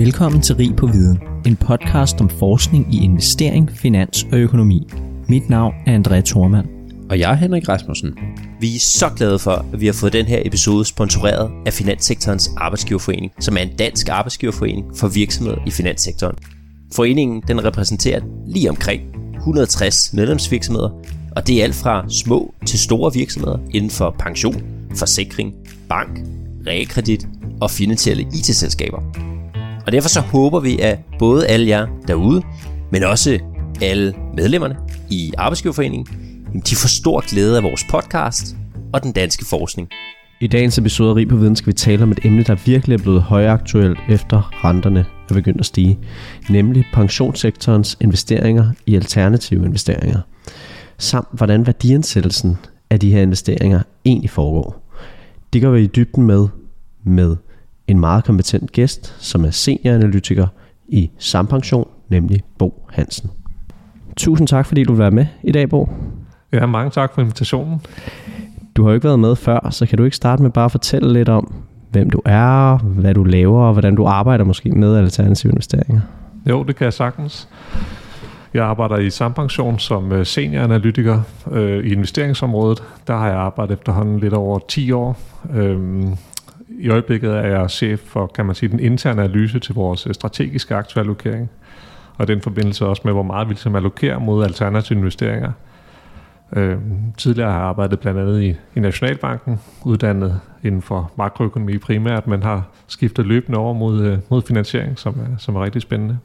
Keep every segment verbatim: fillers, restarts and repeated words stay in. Velkommen til Rig på Viden, en podcast om forskning i investering, finans og økonomi. Mit navn er André Thormann. Og jeg er Henrik Rasmussen. Vi er så glade for, at vi har fået den her episode sponsoreret af Finanssektorens Arbejdsgiverforening, som er en dansk arbejdsgiverforening for virksomheder i finanssektoren. Foreningen den repræsenterer lige omkring et hundrede og tres medlemsvirksomheder, og det er alt fra små til store virksomheder inden for pension, forsikring, bank, realkredit og finansielle I T-selskaber. Og derfor så håber vi, at både alle jer derude, men også alle medlemmerne i Arbejdsgiverforeningen, de får stor glæde af vores podcast og den danske forskning. I dagens episode af Rig på Viden skal vi tale om et emne, der virkelig er blevet højaktuelt efter renterne er begyndt at stige, nemlig pensionssektorens investeringer i alternative investeringer, samt hvordan værdiansættelsen af de her investeringer egentlig foregår. Det går vi i dybden med med en meget kompetent gæst, som er senioranalytiker i Sampension, nemlig Bo Hansen. Tusind tak, fordi du vil være med i dag, Bo. Ja, mange tak for invitationen. Du har jo ikke været med før, så kan du ikke starte med bare at fortælle lidt om, hvem du er, hvad du laver, og hvordan du arbejder måske med alternative investeringer? Jo, det kan jeg sagtens. Jeg arbejder i Sampension som senioranalytiker øh, i investeringsområdet. Der har jeg arbejdet efterhånden lidt over ti år. Øhm, I øjeblikket er jeg chef for, kan man sige, den interne analyse til vores strategiske aktieallokering, og den forbindelse også med, hvor meget vi ligesom allokerer mod alternative investeringer. Tidligere har jeg arbejdet blandt andet i, i Nationalbanken, uddannet inden for makroøkonomi primært, men har skiftet løbende over mod, mod finansiering, som er, som er rigtig spændende.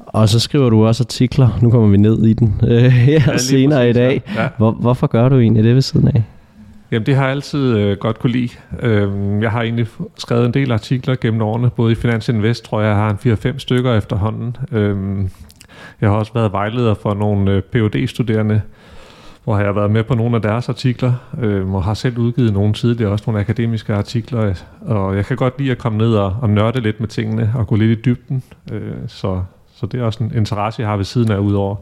Og så skriver du også artikler, nu kommer vi ned i den, øh, her ja, senere præcis, i dag. Ja. Hvor, hvorfor gør du egentlig det ved siden af? Jamen det har jeg altid øh, godt kunne lide. Øhm, jeg har egentlig skrevet en del artikler gennem årene, både i Finans Invest, tror jeg, jeg har en fire-fem stykker efterhånden. Øhm, Jeg har også været vejleder for nogle P H D-studerende, hvor jeg har været med på nogle af deres artikler, øh, og har selv udgivet nogle tidligere, også nogle akademiske artikler. Og jeg kan godt lide at komme ned og, og nørde lidt med tingene, og gå lidt i dybden. Øh, så, så det er også en interesse, jeg har ved siden af, udover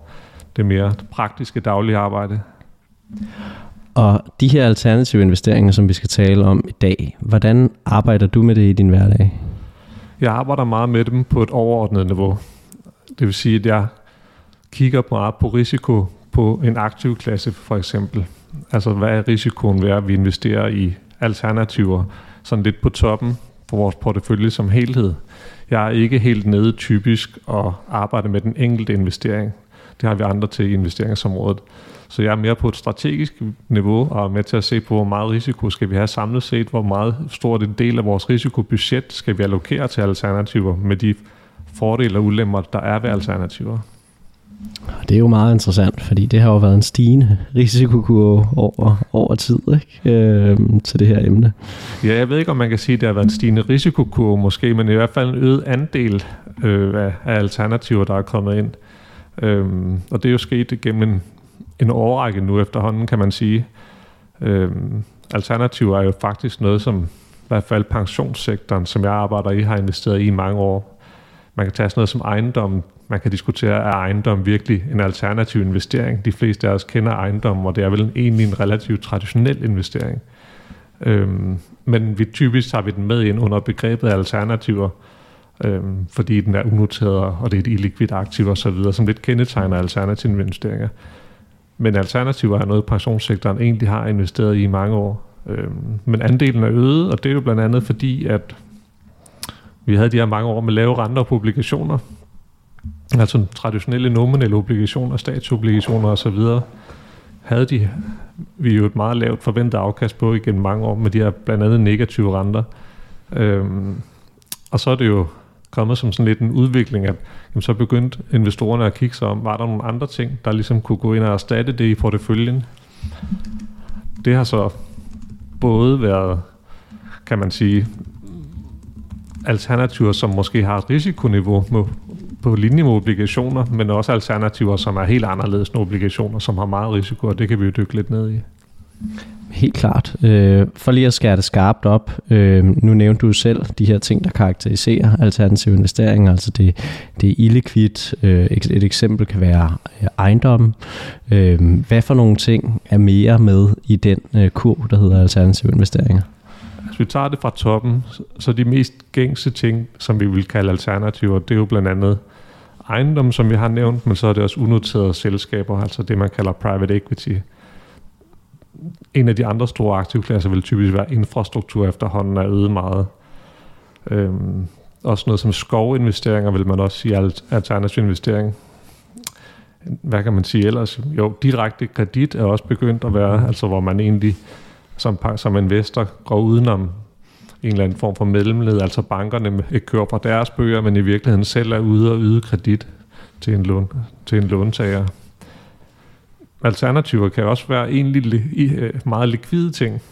det mere praktiske daglige arbejde. Og de her alternative investeringer, som vi skal tale om i dag, hvordan arbejder du med det i din hverdag? Jeg arbejder meget med dem på et overordnet niveau. Det vil sige, at jeg kigger meget på risiko på en aktiv klasse, for eksempel. Altså, hvad er risikoen ved, at vi investerer i alternativer? Sådan lidt på toppen på vores portefølje som helhed. Jeg er ikke helt nede typisk og arbejder med den enkelte investering. Det har vi andre til i investeringsområdet. Så jeg er mere på et strategisk niveau og er med til at se på, hvor meget risiko skal vi have samlet set, hvor meget stor en del af vores risikobudget skal vi allokere til alternativer med de fordele og ulemmer, der er ved alternativer. Det er jo meget interessant, fordi det har jo været en stigende risikokurve over, over tid, ikke? Øh, til det her emne. Ja, jeg ved ikke, om man kan sige, at det har været en stigende risikokurve måske, men i hvert fald en øget andel øh, af alternativer, der er kommet ind. Øh, og det er jo sket gennem en, en årrække nu efterhånden, kan man sige. Øh, alternativer er jo faktisk noget, som i hvert fald pensionssektoren, som jeg arbejder i, har investeret i i mange år. Man kan tage sådan noget som ejendom. Man kan diskutere, er ejendom virkelig en alternativ investering? De fleste af os kender ejendom, og det er vel egentlig en relativt traditionel investering. Øhm, men vi typisk tager vi den med ind under begrebet alternativer, øhm, fordi den er unoteret, og det er et illikvidt aktiv osv., som lidt kendetegner alternative investeringer. Men alternativer er noget, pensionssektoren egentlig har investeret i i mange år. Øhm, men andelen er øget, og det er jo blandt andet fordi, at vi havde de her mange år med lave renter og publikationer, altså traditionelle nominelle obligationer, statsobligationer osv., havde de, vi jo et meget lavt forventet afkast på igennem mange år med de her blandt andet negative renter. Øhm, og så er det jo kommet som sådan lidt en udvikling, at jamen, så begyndte investorerne at kigge sig om, var der nogle andre ting, der ligesom kunne gå ind og erstatte det i porteføljen. Det har så både været, kan man sige, alternativer, som måske har et risikoniveau med, på linje med obligationer, men også alternativer, som er helt anderledes end obligationer, som har meget risiko, og det kan vi jo dykke lidt ned i. Helt klart. Øh, for lige at skære det skarpt op, øh, nu nævnte du selv de her ting, der karakteriserer alternative investeringer, altså det, det er illikvidt. Øh, et eksempel kan være ejendom. Øh, hvad for nogle ting er mere med i den øh, kurv, der hedder alternative investeringer? Hvis vi tager det fra toppen, så de mest gængse ting, som vi vil kalde alternativer, det er jo blandt andet ejendom, som vi har nævnt, men så er det også unoterede selskaber, altså det man kalder private equity. En af de andre store aktivklasser vil typisk være infrastruktur, efterhånden er øget meget. Øhm, også noget som skovinvesteringer, vil man også sige alternativ investering. Hvad kan man sige ellers? Jo, direkte kredit er også begyndt at være, altså hvor man egentlig som, som investor går udenom en eller anden form for mellemled, altså bankerne ikke kører fra deres bøger, men i virkeligheden selv er ude og yde kredit til en, lån, til en låntager. Alternativer kan også være egentlig meget likvide ting.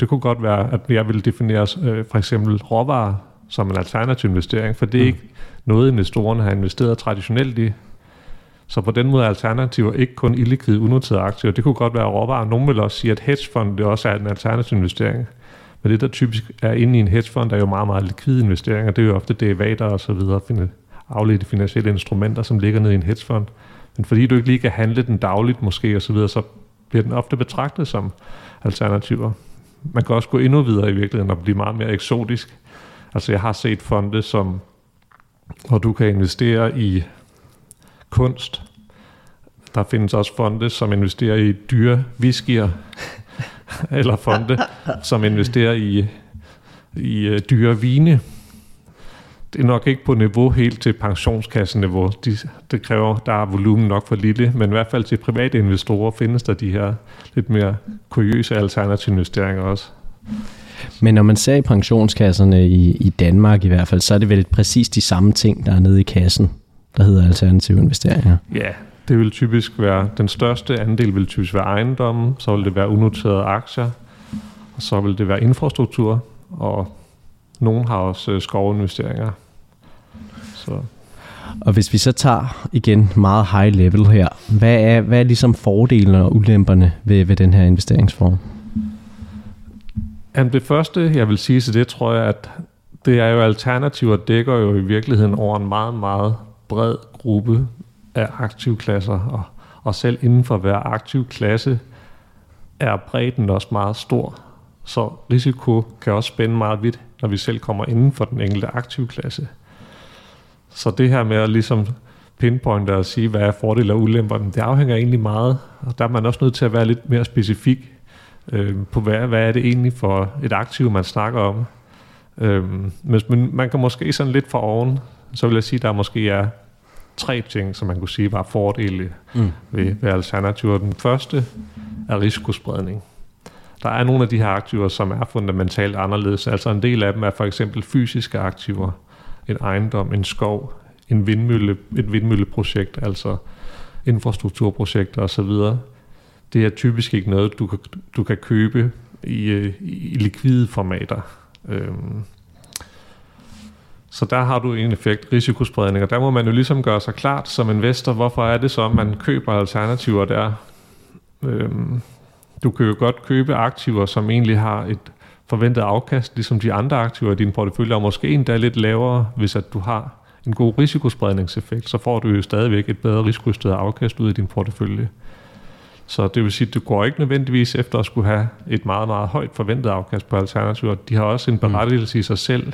Det kunne godt være, at jeg ville definere for eksempel råvarer som en alternativ investering, for det er ikke noget, investorerne har investeret traditionelt i. Så på den måde er alternativer ikke kun illikvide, unoterede aktiver. Det kunne godt være råvarer. Nogle vil også sige, at hedgefonde også er en alternativ investering. Men det, der typisk er inde i en hedgefond, er jo meget, meget likvide investeringer. Det er jo ofte derivater og så videre, afledte finansielle instrumenter, som ligger ned i en hedgefond. Men fordi du ikke lige kan handle den dagligt måske og så videre, så bliver den ofte betragtet som alternativer. Man kan også gå endnu videre i virkeligheden og blive meget mere eksotisk. Altså jeg har set fonde, som, hvor du kan investere i kunst. Der findes også fonde, som investerer i dyre whiskyer, eller fonde, som investerer i, i dyre vine. Det er nok ikke på niveau helt til pensionskasseniveau. De, det kræver, der er volumen nok for lille, men i hvert fald til private investorer findes der de her lidt mere kuriøse alternative investeringer også. Men når man ser i pensionskasserne i, i Danmark i hvert fald, så er det vel præcis de samme ting, der er nede i kassen, der hedder alternative investeringer? Ja, det vil typisk være, den største andel vil typisk være ejendommen, så vil det være unoterede aktier, og så vil det være infrastruktur, og nogen har også skovinvesteringer. Så. Og hvis vi så tager igen meget high level her, hvad er, hvad er ligesom fordelene og ulemperne ved, ved den her investeringsform? Jamen det første, jeg vil sige til det, tror jeg, at det er jo alternativer, dækker jo i virkeligheden over en meget, meget bred gruppe af aktivklasser, og, og selv inden for hver aktivklasse er bredden også meget stor. Så risiko kan også spænde meget vidt, når vi selv kommer inden for den enkelte aktivklasse. Så det her med at ligesom pinpointe og sige, hvad er fordele og ulemper, det afhænger egentlig meget, og der er man også nødt til at være lidt mere specifik øh, på, hvad, hvad er det egentlig for et aktiv, man snakker om. Øh, men man kan måske sådan lidt fra oven, så vil jeg sige, at der måske er tre ting, som man kunne sige var fordele mm. ved, ved alternativer. Den første er risikospredning. Der er nogle af de her aktiver, som er fundamentalt anderledes. Altså en del af dem er for eksempel fysiske aktiver. En ejendom, en skov, en vindmølle, et vindmølleprojekt, altså infrastrukturprojekter osv. Det er typisk ikke noget, du kan, du kan købe i, i likvide formater. Øhm. Så der har du en effekt, risikospredning, og der må man jo ligesom gøre sig klart som investor, hvorfor er det så, at man køber alternativer der. Øhm. Du kan jo godt købe aktiver, som egentlig har et forventet afkast, ligesom de andre aktiver i din portefølje, og måske endda lidt lavere, hvis at du har en god risikospredningseffekt, så får du jo stadigvæk et bedre risikojusteret afkast ud af din portefølje. Så det vil sige, at du går ikke nødvendigvis efter at skulle have et meget, meget højt forventet afkast på alternativer. De har også en berettigelse i sig selv,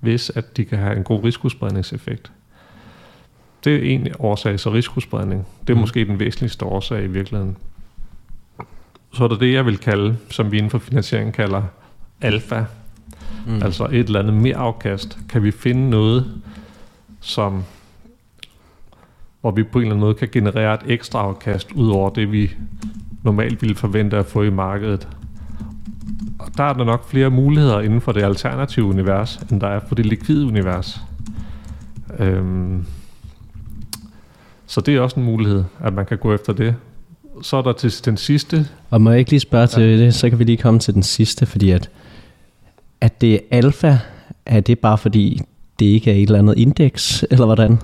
hvis at de kan have en god risikospredningseffekt. Det er en årsag, så risikospredning. Det er måske den væsentligste årsag i virkeligheden. Så er der det, jeg vil kalde, som vi inden for finansiering kalder alfa. Mm. Altså et eller andet mere afkast. Kan vi finde noget, som, hvor vi på en eller anden måde kan generere et ekstra afkast, ud over det, vi normalt ville forvente at få i markedet. Og der er der nok flere muligheder inden for det alternative univers, end der er for det likvide univers. Øhm. Så det er også en mulighed, at man kan gå efter det. Så er der til den sidste. Og må jeg ikke lige spørge til ja. det, så kan vi lige komme til den sidste, fordi at, at det er alfa, er det bare fordi, det ikke er et eller andet indeks, eller hvordan?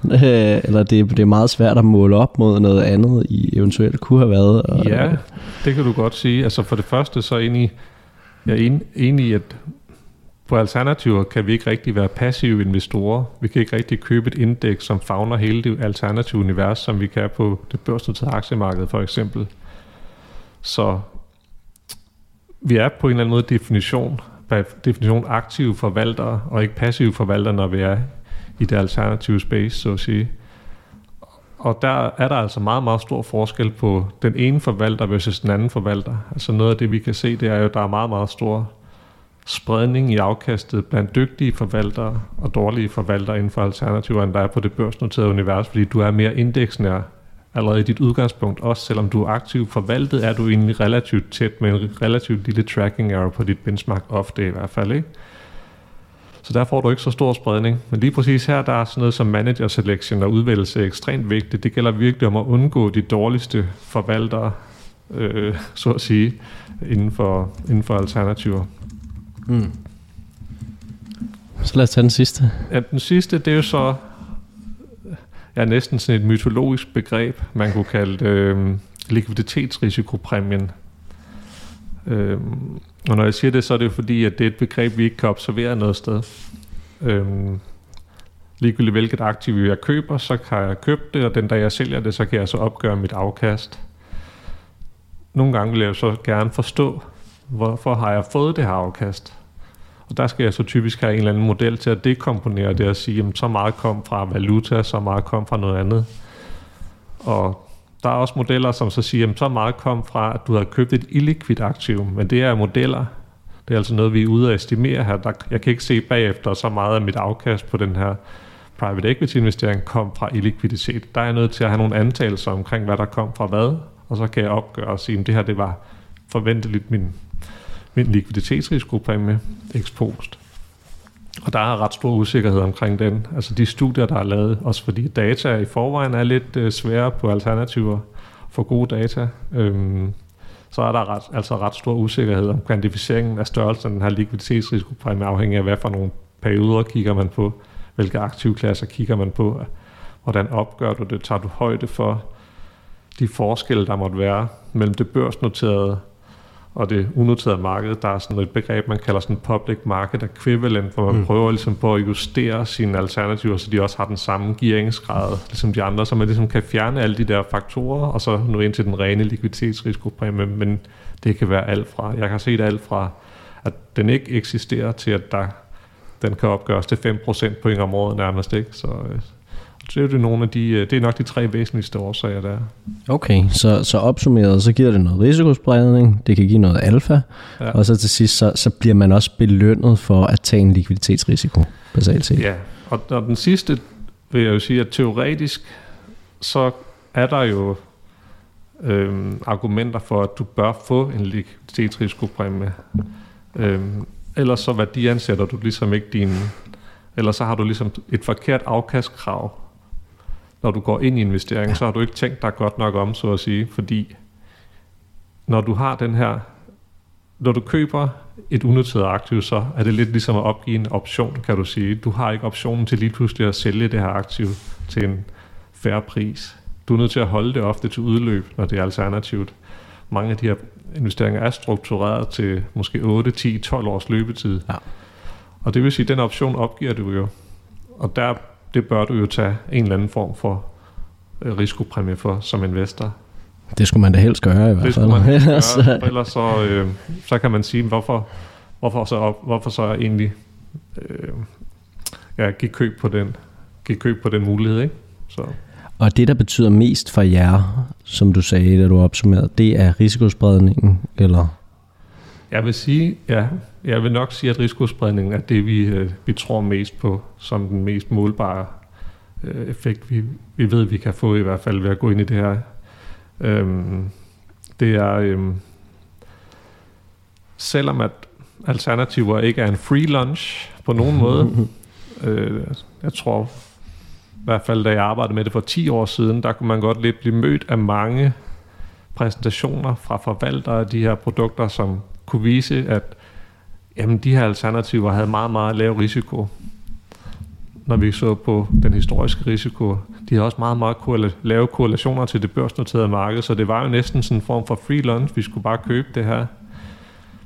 Eller det, det er meget svært at måle op mod noget andet, I eventuelt kunne have været? Og ja, det kan du godt sige. Altså for det første, så er jeg enig ind, i, at på alternativer kan vi ikke rigtig være passive investorer. Vi kan ikke rigtig købe et indeks, som favner hele det alternative univers, som vi kan på det børsnoterede aktiemarked for eksempel. Så vi er på en eller anden måde definition per definition aktive forvaltere og ikke passive forvaltere, når vi er i det alternative space, så at sige. Og der er der altså meget, meget stor forskel på den ene forvalter versus den anden forvalter. Altså noget af det, vi kan se, det er jo, at der er meget, meget stor spredning i afkastet blandt dygtige forvaltere og dårlige forvaltere inden for alternativer, end der er på det børsnoterede univers, fordi du er mere indeksnær allerede i dit udgangspunkt. Også selvom du er aktivt forvaltet, er du egentlig relativt tæt med en relativt lille tracking error på dit benchmark, ofte i hvert fald, ikke? Så der får du ikke så stor spredning. Men lige præcis her, der er sådan noget som manager selection og udvælgelse ekstremt vigtigt. Det gælder virkelig om at undgå de dårligste forvaltere, øh, så at sige, inden for, inden for alternativer. Mm. Så lad os tage den sidste. Ja, den sidste, det er jo så ja, næsten sådan et mytologisk begreb, man kunne kalde øh, likviditetsrisikopræmien. Øhm, og når jeg siger det, så er det jo fordi, at det er et begreb, vi ikke kan observere noget sted. Øhm, ligegyldigt hvilket aktiv jeg køber, så kan jeg købe det, og den dag jeg sælger det, så kan jeg så opgøre mit afkast. Nogle gange vil jeg så gerne forstå, hvorfor har jeg fået det her afkast? Og der skal jeg så typisk have en eller anden model til at dekomponere det og sige, at så meget kom fra valuta, så meget kom fra noget andet. Og der er også modeller, som så siger, at så meget kom fra, at du havde købt et illikvidt aktiv, men det er modeller. Det er altså noget, vi er ude at estimere her. Der, jeg kan ikke se bagefter, så meget af mit afkast på den her private equity-investering kom fra illikviditet. Der er jeg nødt til at have nogle antagelser omkring, hvad der kom fra hvad, og så kan jeg opgøre og sige, at det her det var forventeligt min, min likviditetsrisikopræmie ex post. Og der er ret stor usikkerhed omkring den. Altså de studier, der er lavet, også fordi data i forvejen er lidt øh, svære på alternativer for gode data, øhm, så er der ret, altså ret stor usikkerhed om kvantificeringen af størrelsen af den her likviditetsrisikopræmie, afhængig af hvad for nogle perioder kigger man på, hvilke aktivklasser kigger man på, hvordan opgør du det, tager du højde for de forskelle, der måtte være mellem det børsnoterede og det unoterede marked. Der er sådan et begreb, man kalder sådan public market equivalent, hvor man mm. prøver ligesom på at justere sine alternativer, så de også har den samme gearingsgrad, ligesom de andre, så man ligesom kan fjerne alle de der faktorer, og så nå ind til den rene likviditetsrisikopræmie, men det kan være alt fra. Jeg kan se det alt fra, at den ikke eksisterer, til at der, den kan opgøres til fem procent point om året nærmest, ikke? Så det er jo nogle af de, det er nok de tre væsentligste årsager, der er. Okay, så, så opsummeret, så giver det noget risikospredning, det kan give noget alfa, ja. Og så til sidst, så, så bliver man også belønnet for at tage en likviditetsrisiko, basalt set. Ja, og, og den sidste vil jeg jo sige, at teoretisk, så er der jo øhm, argumenter for, at du bør få en likviditetsrisikopræmie. Øhm, ellers så værdiansætter du ligesom ikke din, eller så har du ligesom et forkert afkastkrav, når du går ind i investeringen, så har du ikke tænkt dig godt nok om, så at sige, fordi når du har den her, når du køber et unoteret aktiv, så er det lidt ligesom at opgive en option, kan du sige. Du har ikke optionen til lige pludselig at sælge det her aktiv til en fair pris. Du er nødt til at holde det ofte til udløb, når det er alternativt. Mange af de her investeringer er struktureret til måske otte, ti, tolv års løbetid. Ja. Og det vil sige, at den option opgiver du jo. Og der det bør du jo tage en eller anden form for risikopræmie for som investor. Det skulle man da helst gøre i hvert fald. Det skulle man helst gøre, ellers så, øh, så kan man sige, hvorfor, hvorfor, så, hvorfor så egentlig øh, ja, give køb på den, give køb på den mulighed, ikke? Så. Og det, der betyder mest for jer, som du sagde, da du opsummerede, det er risikospredningen, eller? Jeg vil sige, ja, jeg vil nok sige, at risikospredningen er det, vi, øh, vi tror mest på, som den mest målbare øh, effekt, vi, vi ved, vi kan få i hvert fald ved at gå ind i det her. Øhm, det er, øhm, selvom at alternativer ikke er en free lunch på nogen måde, øh, jeg tror i hvert fald, da jeg arbejdede med det for ti år siden, der kunne man godt lidt blive mødt af mange præsentationer fra forvaltere af de her produkter, som kunne vise, at jamen, de her alternativer havde meget, meget lav risiko. Når vi så på den historiske risiko, de havde også meget, meget lave korrelationer til det børsnoterede marked, så det var jo næsten sådan en form for free lunch, vi skulle bare købe det her.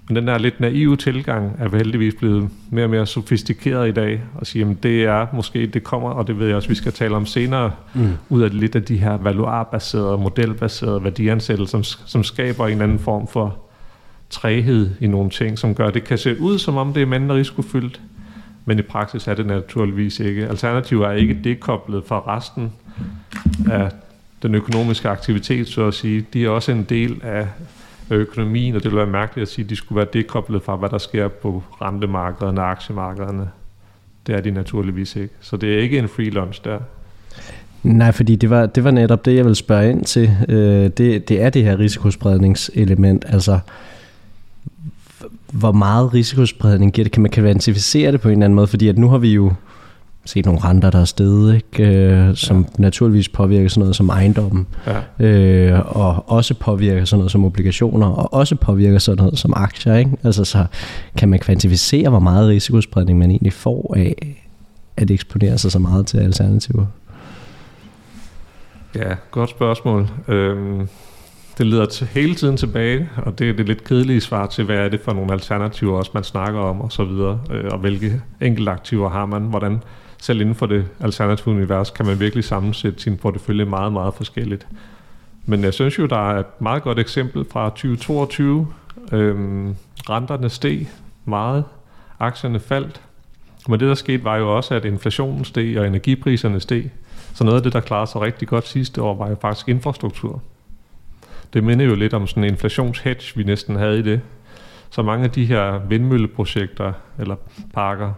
Men den der lidt naive tilgang er heldigvis blevet mere og mere sofistikeret i dag, og sige, jamen det er måske, det kommer, og det ved jeg også, vi skal tale om senere, mm. ud af lidt af de her valuarbaserede, modelbaserede værdiansættelser, som, som skaber en anden form for træhed i nogle ting, som gør, det kan se ud, som om det er mindre risikofyldt, men i praksis er det naturligvis ikke. Alternativet er ikke dekoblet fra resten af den økonomiske aktivitet, så at sige. De er også en del af økonomien, og det ville være mærkeligt at sige, at de skulle være dekoblet fra, hvad der sker på rentemarkederne og aktiemarkederne. Det er de naturligvis ikke. Så det er ikke en free lunch der. Nej, fordi det var, det var netop det, jeg ville spørge ind til. Øh, det, det er det her risikospredningselement. Altså, hvor meget risikospredning giver det? Kan man kvantificere det på en eller anden måde? Fordi at nu har vi jo set nogle renter, der er steget, ikke? Øh, som ja. naturligvis påvirker sådan noget som ejendommen. Ja. Øh, og også påvirker sådan noget som obligationer, og også påvirker sådan noget som aktier, ikke? Altså, så kan man kvantificere, hvor meget risikospredning man egentlig får af at eksponere sig så meget til alternativer? Ja, godt spørgsmål. Øhm, det leder til, hele tiden tilbage, og det er det lidt kedelige svar til, hvad er det for nogle alternativer, også man snakker om og så videre, øh, og hvilke enkeltaktiver har man, hvordan selv inden for det alternative univers kan man virkelig sammensætte sin portefølje meget, meget forskelligt. Men jeg synes jo, der er et meget godt eksempel fra tyve toogtyve. Øhm, renterne steg meget, aktierne faldt, men det der skete var jo også, at inflationen steg og energipriserne steg. Så noget af det, der klarede sig rigtig godt sidste år, var jo faktisk infrastruktur. Det minder jo lidt om sådan en inflationshedge, vi næsten havde i det. Så mange af de her vindmølleprojekter eller parker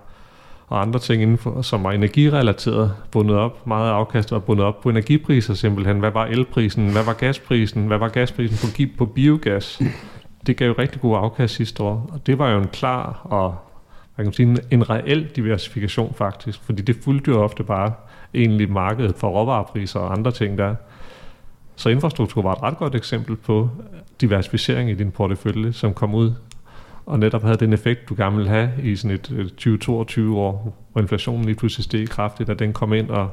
og andre ting, inden for, som var energirelateret, bundet op, meget afkastet og bundet op på energipriser simpelthen. Hvad var elprisen? Hvad var gasprisen? Hvad var gasprisen på, på biogas? Det gav jo rigtig god afkast sidste år, og det var jo en klar og man kan sige, en reel diversifikation faktisk, fordi det fulgte jo ofte bare egentlig markedet for råvarepriser og andre ting der. Så infrastruktur var et ret godt eksempel på diversificering i din portefølje, som kom ud og netop havde den effekt, du gerne ville have i sådan et tyve toogtyve år, hvor inflationen lige pludselig steg kraftigt, at den kom ind og,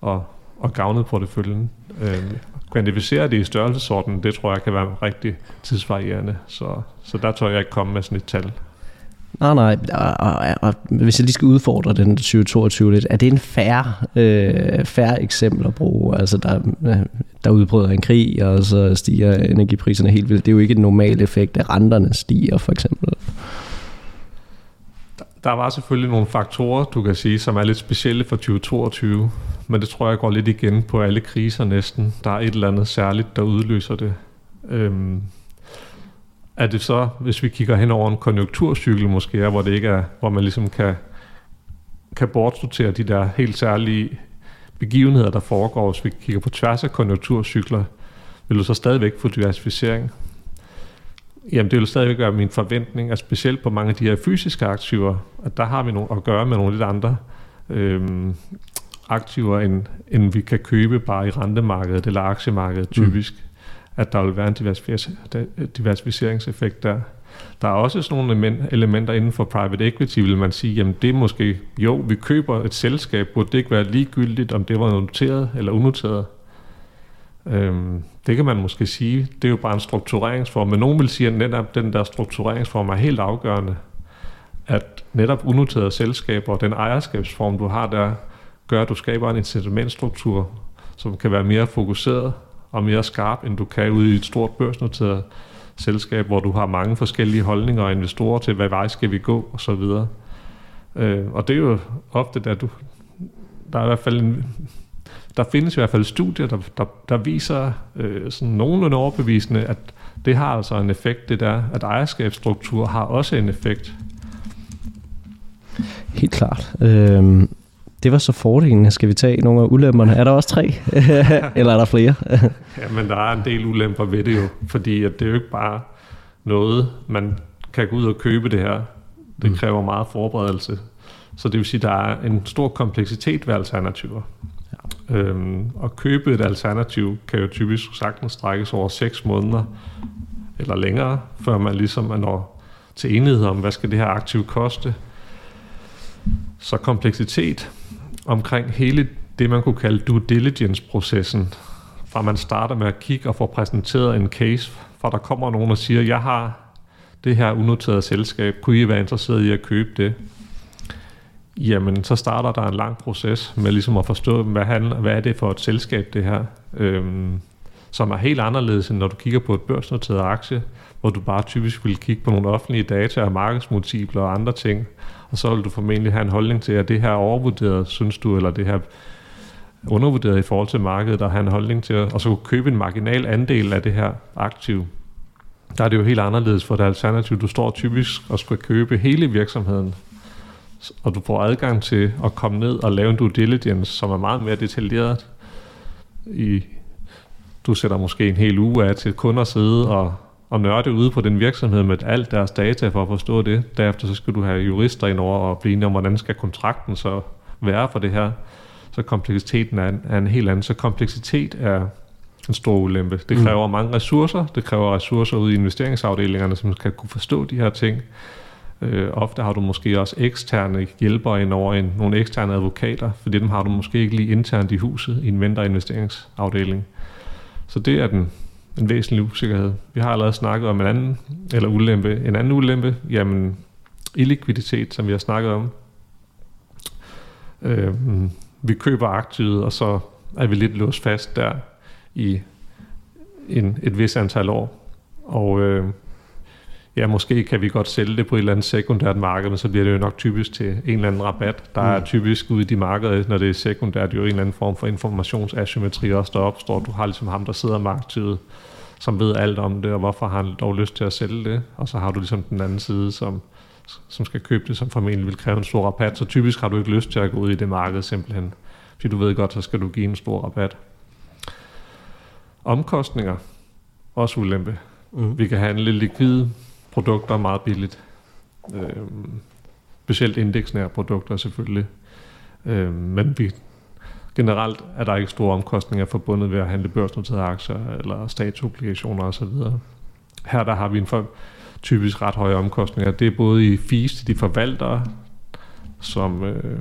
og, og gavnede porteføljen. Øhm, kvantificere det i størrelsesorden, det tror jeg kan være rigtig tidsvarierende, så, så der tror jeg ikke komme med sådan et tal. Nej, nej, og, og, og hvis jeg lige skal udfordre den tyve toogtyve lidt, er det en fair, øh, fair eksempel at bruge? Altså, der, der udbryder en krig, og så stiger energipriserne helt vildt. Det er jo ikke en normal effekt, at renterne stiger, for eksempel. Der var selvfølgelig nogle faktorer, du kan sige, som er lidt specielle for tyve toogtyve, men det tror jeg går lidt igen på alle kriser næsten. Der er et eller andet særligt, der udløser det. Øhm Er det så, hvis vi kigger hen over en konjunkturcykel måske, hvor det ikke er, hvor man ligesom kan, kan bortsortere de der helt særlige begivenheder, der foregår, hvis vi kigger på tværs af konjunkturcykler, vil du så stadigvæk få diversificering? Jamen det vil stadigvæk være min forventning, at specielt på mange af de her fysiske aktiver, at der har vi no- at gøre med nogle lidt andre øhm, aktiver, end, end vi kan købe bare i rentemarkedet eller aktiemarkedet typisk. Mm. At der vil være en diversificeringseffekt der. Der er også sådan nogle elementer inden for private equity, vil man sige, jamen det er måske, jo, vi køber et selskab, burde det ikke være ligegyldigt, om det var noteret eller unoteret. Øhm, det kan man måske sige, det er jo bare en struktureringsform, men nogen vil sige, at netop den der struktureringsform er helt afgørende, at netop unoterede selskaber og den ejerskabsform, du har der, gør, at du skaber en incitamentstruktur, som kan være mere fokuseret, og mere skarp, end du kan ude i et stort børsnoteret selskab, hvor du har mange forskellige holdninger og investorer til, hvad vej skal vi gå, og så videre. Øh, og det er jo ofte, der, du, der, er i hvert fald en, der findes i hvert fald studier, der, der, der viser øh, sådan nogenlunde overbevisende, at det har altså en effekt, det der, at ejerskabsstruktur har også en effekt. Helt klart. Øh... Det var så fordelene. Skal vi tage nogle af ulemperne? Er der også tre? Eller er der flere? Jamen, der er en del ulemper ved det jo, fordi at det er jo ikke bare noget, man kan gå ud og købe det her. Det kræver meget forberedelse. Så det vil sige, at der er en stor kompleksitet ved alternativer. Ja. Øhm, at købe et alternativ kan jo typisk sagtens strækkes over seks måneder eller længere, før man ligesom er når til enighed om, hvad skal det her aktiv koste. Så kompleksitet omkring hele det, man kunne kalde due diligence-processen, fra man starter med at kigge og få præsenteret en case, fra der kommer nogen og siger, jeg har det her unoterede selskab, kunne I være interesseret i at købe det? Jamen, så starter der en lang proces med ligesom at forstå, hvad, handler, hvad er det for et selskab, det her? Øhm, som er helt anderledes, end når du kigger på et børsnoteret aktie, hvor du bare typisk vil kigge på nogle offentlige data og markedsmultipler og andre ting, og så vil du formentlig have en holdning til, at det her er overvurderet, synes du, eller det her undervurderet i forhold til markedet, der har en holdning til, og så kunne købe en marginal andel af det her aktiv. Der er det jo helt anderledes for det alternativ. Du står typisk og skal købe hele virksomheden, og du får adgang til at komme ned og lave en due diligence, som er meget mere detaljeret. I, du sætter måske en hel uge af til kun at sidde og, og nørde ude på den virksomhed med alt deres data for at forstå det. Derefter så skal du have jurister ind over og blive enige om, hvordan skal kontrakten så være for det her. Så kompleksiteten er en, er en helt anden. Så kompleksitet er en stor ulempe. Det kræver mm. mange ressourcer. Det kræver ressourcer ude i investeringsafdelingerne, som kan kunne forstå de her ting. Øh, ofte har du måske også eksterne hjælpere ind over en, nogle eksterne advokater, fordi dem har du måske ikke lige internt i huset i en mindre investeringsafdeling. Så det er den, en væsentlig usikkerhed. Vi har allerede snakket om en anden, eller ulempe. En anden ulempe, jamen illikviditet, som vi har snakket om. Øh, vi køber aktivet, og så er vi lidt låst fast der i en, et vis antal år. Og øh, ja, måske kan vi godt sælge det på et eller andet sekundært marked, men så bliver det jo nok typisk til en eller anden rabat. Der er typisk ude i de markeder, når det er sekundært, jo en eller anden form for informationsasymmetri også, der opstår. Du har ligesom ham, der sidder med aktivet, som ved alt om det, og hvorfor har han dog lyst til at sælge det. Og så har du ligesom den anden side, som, som skal købe det, som formentlig vil kræve en stor rabat. Så typisk har du ikke lyst til at gå ud i det marked simpelthen, fordi du ved godt, så skal du give en stor rabat. Omkostninger, også ulempe. Mm. Vi kan handle likvide produkter meget billigt. Øh, specielt indeksnære produkter selvfølgelig. Øh, men vi, generelt er der ikke store omkostninger forbundet ved at handle børsnoterede aktier eller statsobligationer osv. Her der har vi en for, typisk ret høje omkostninger. Det er både i fees til de forvaltere, som, øh,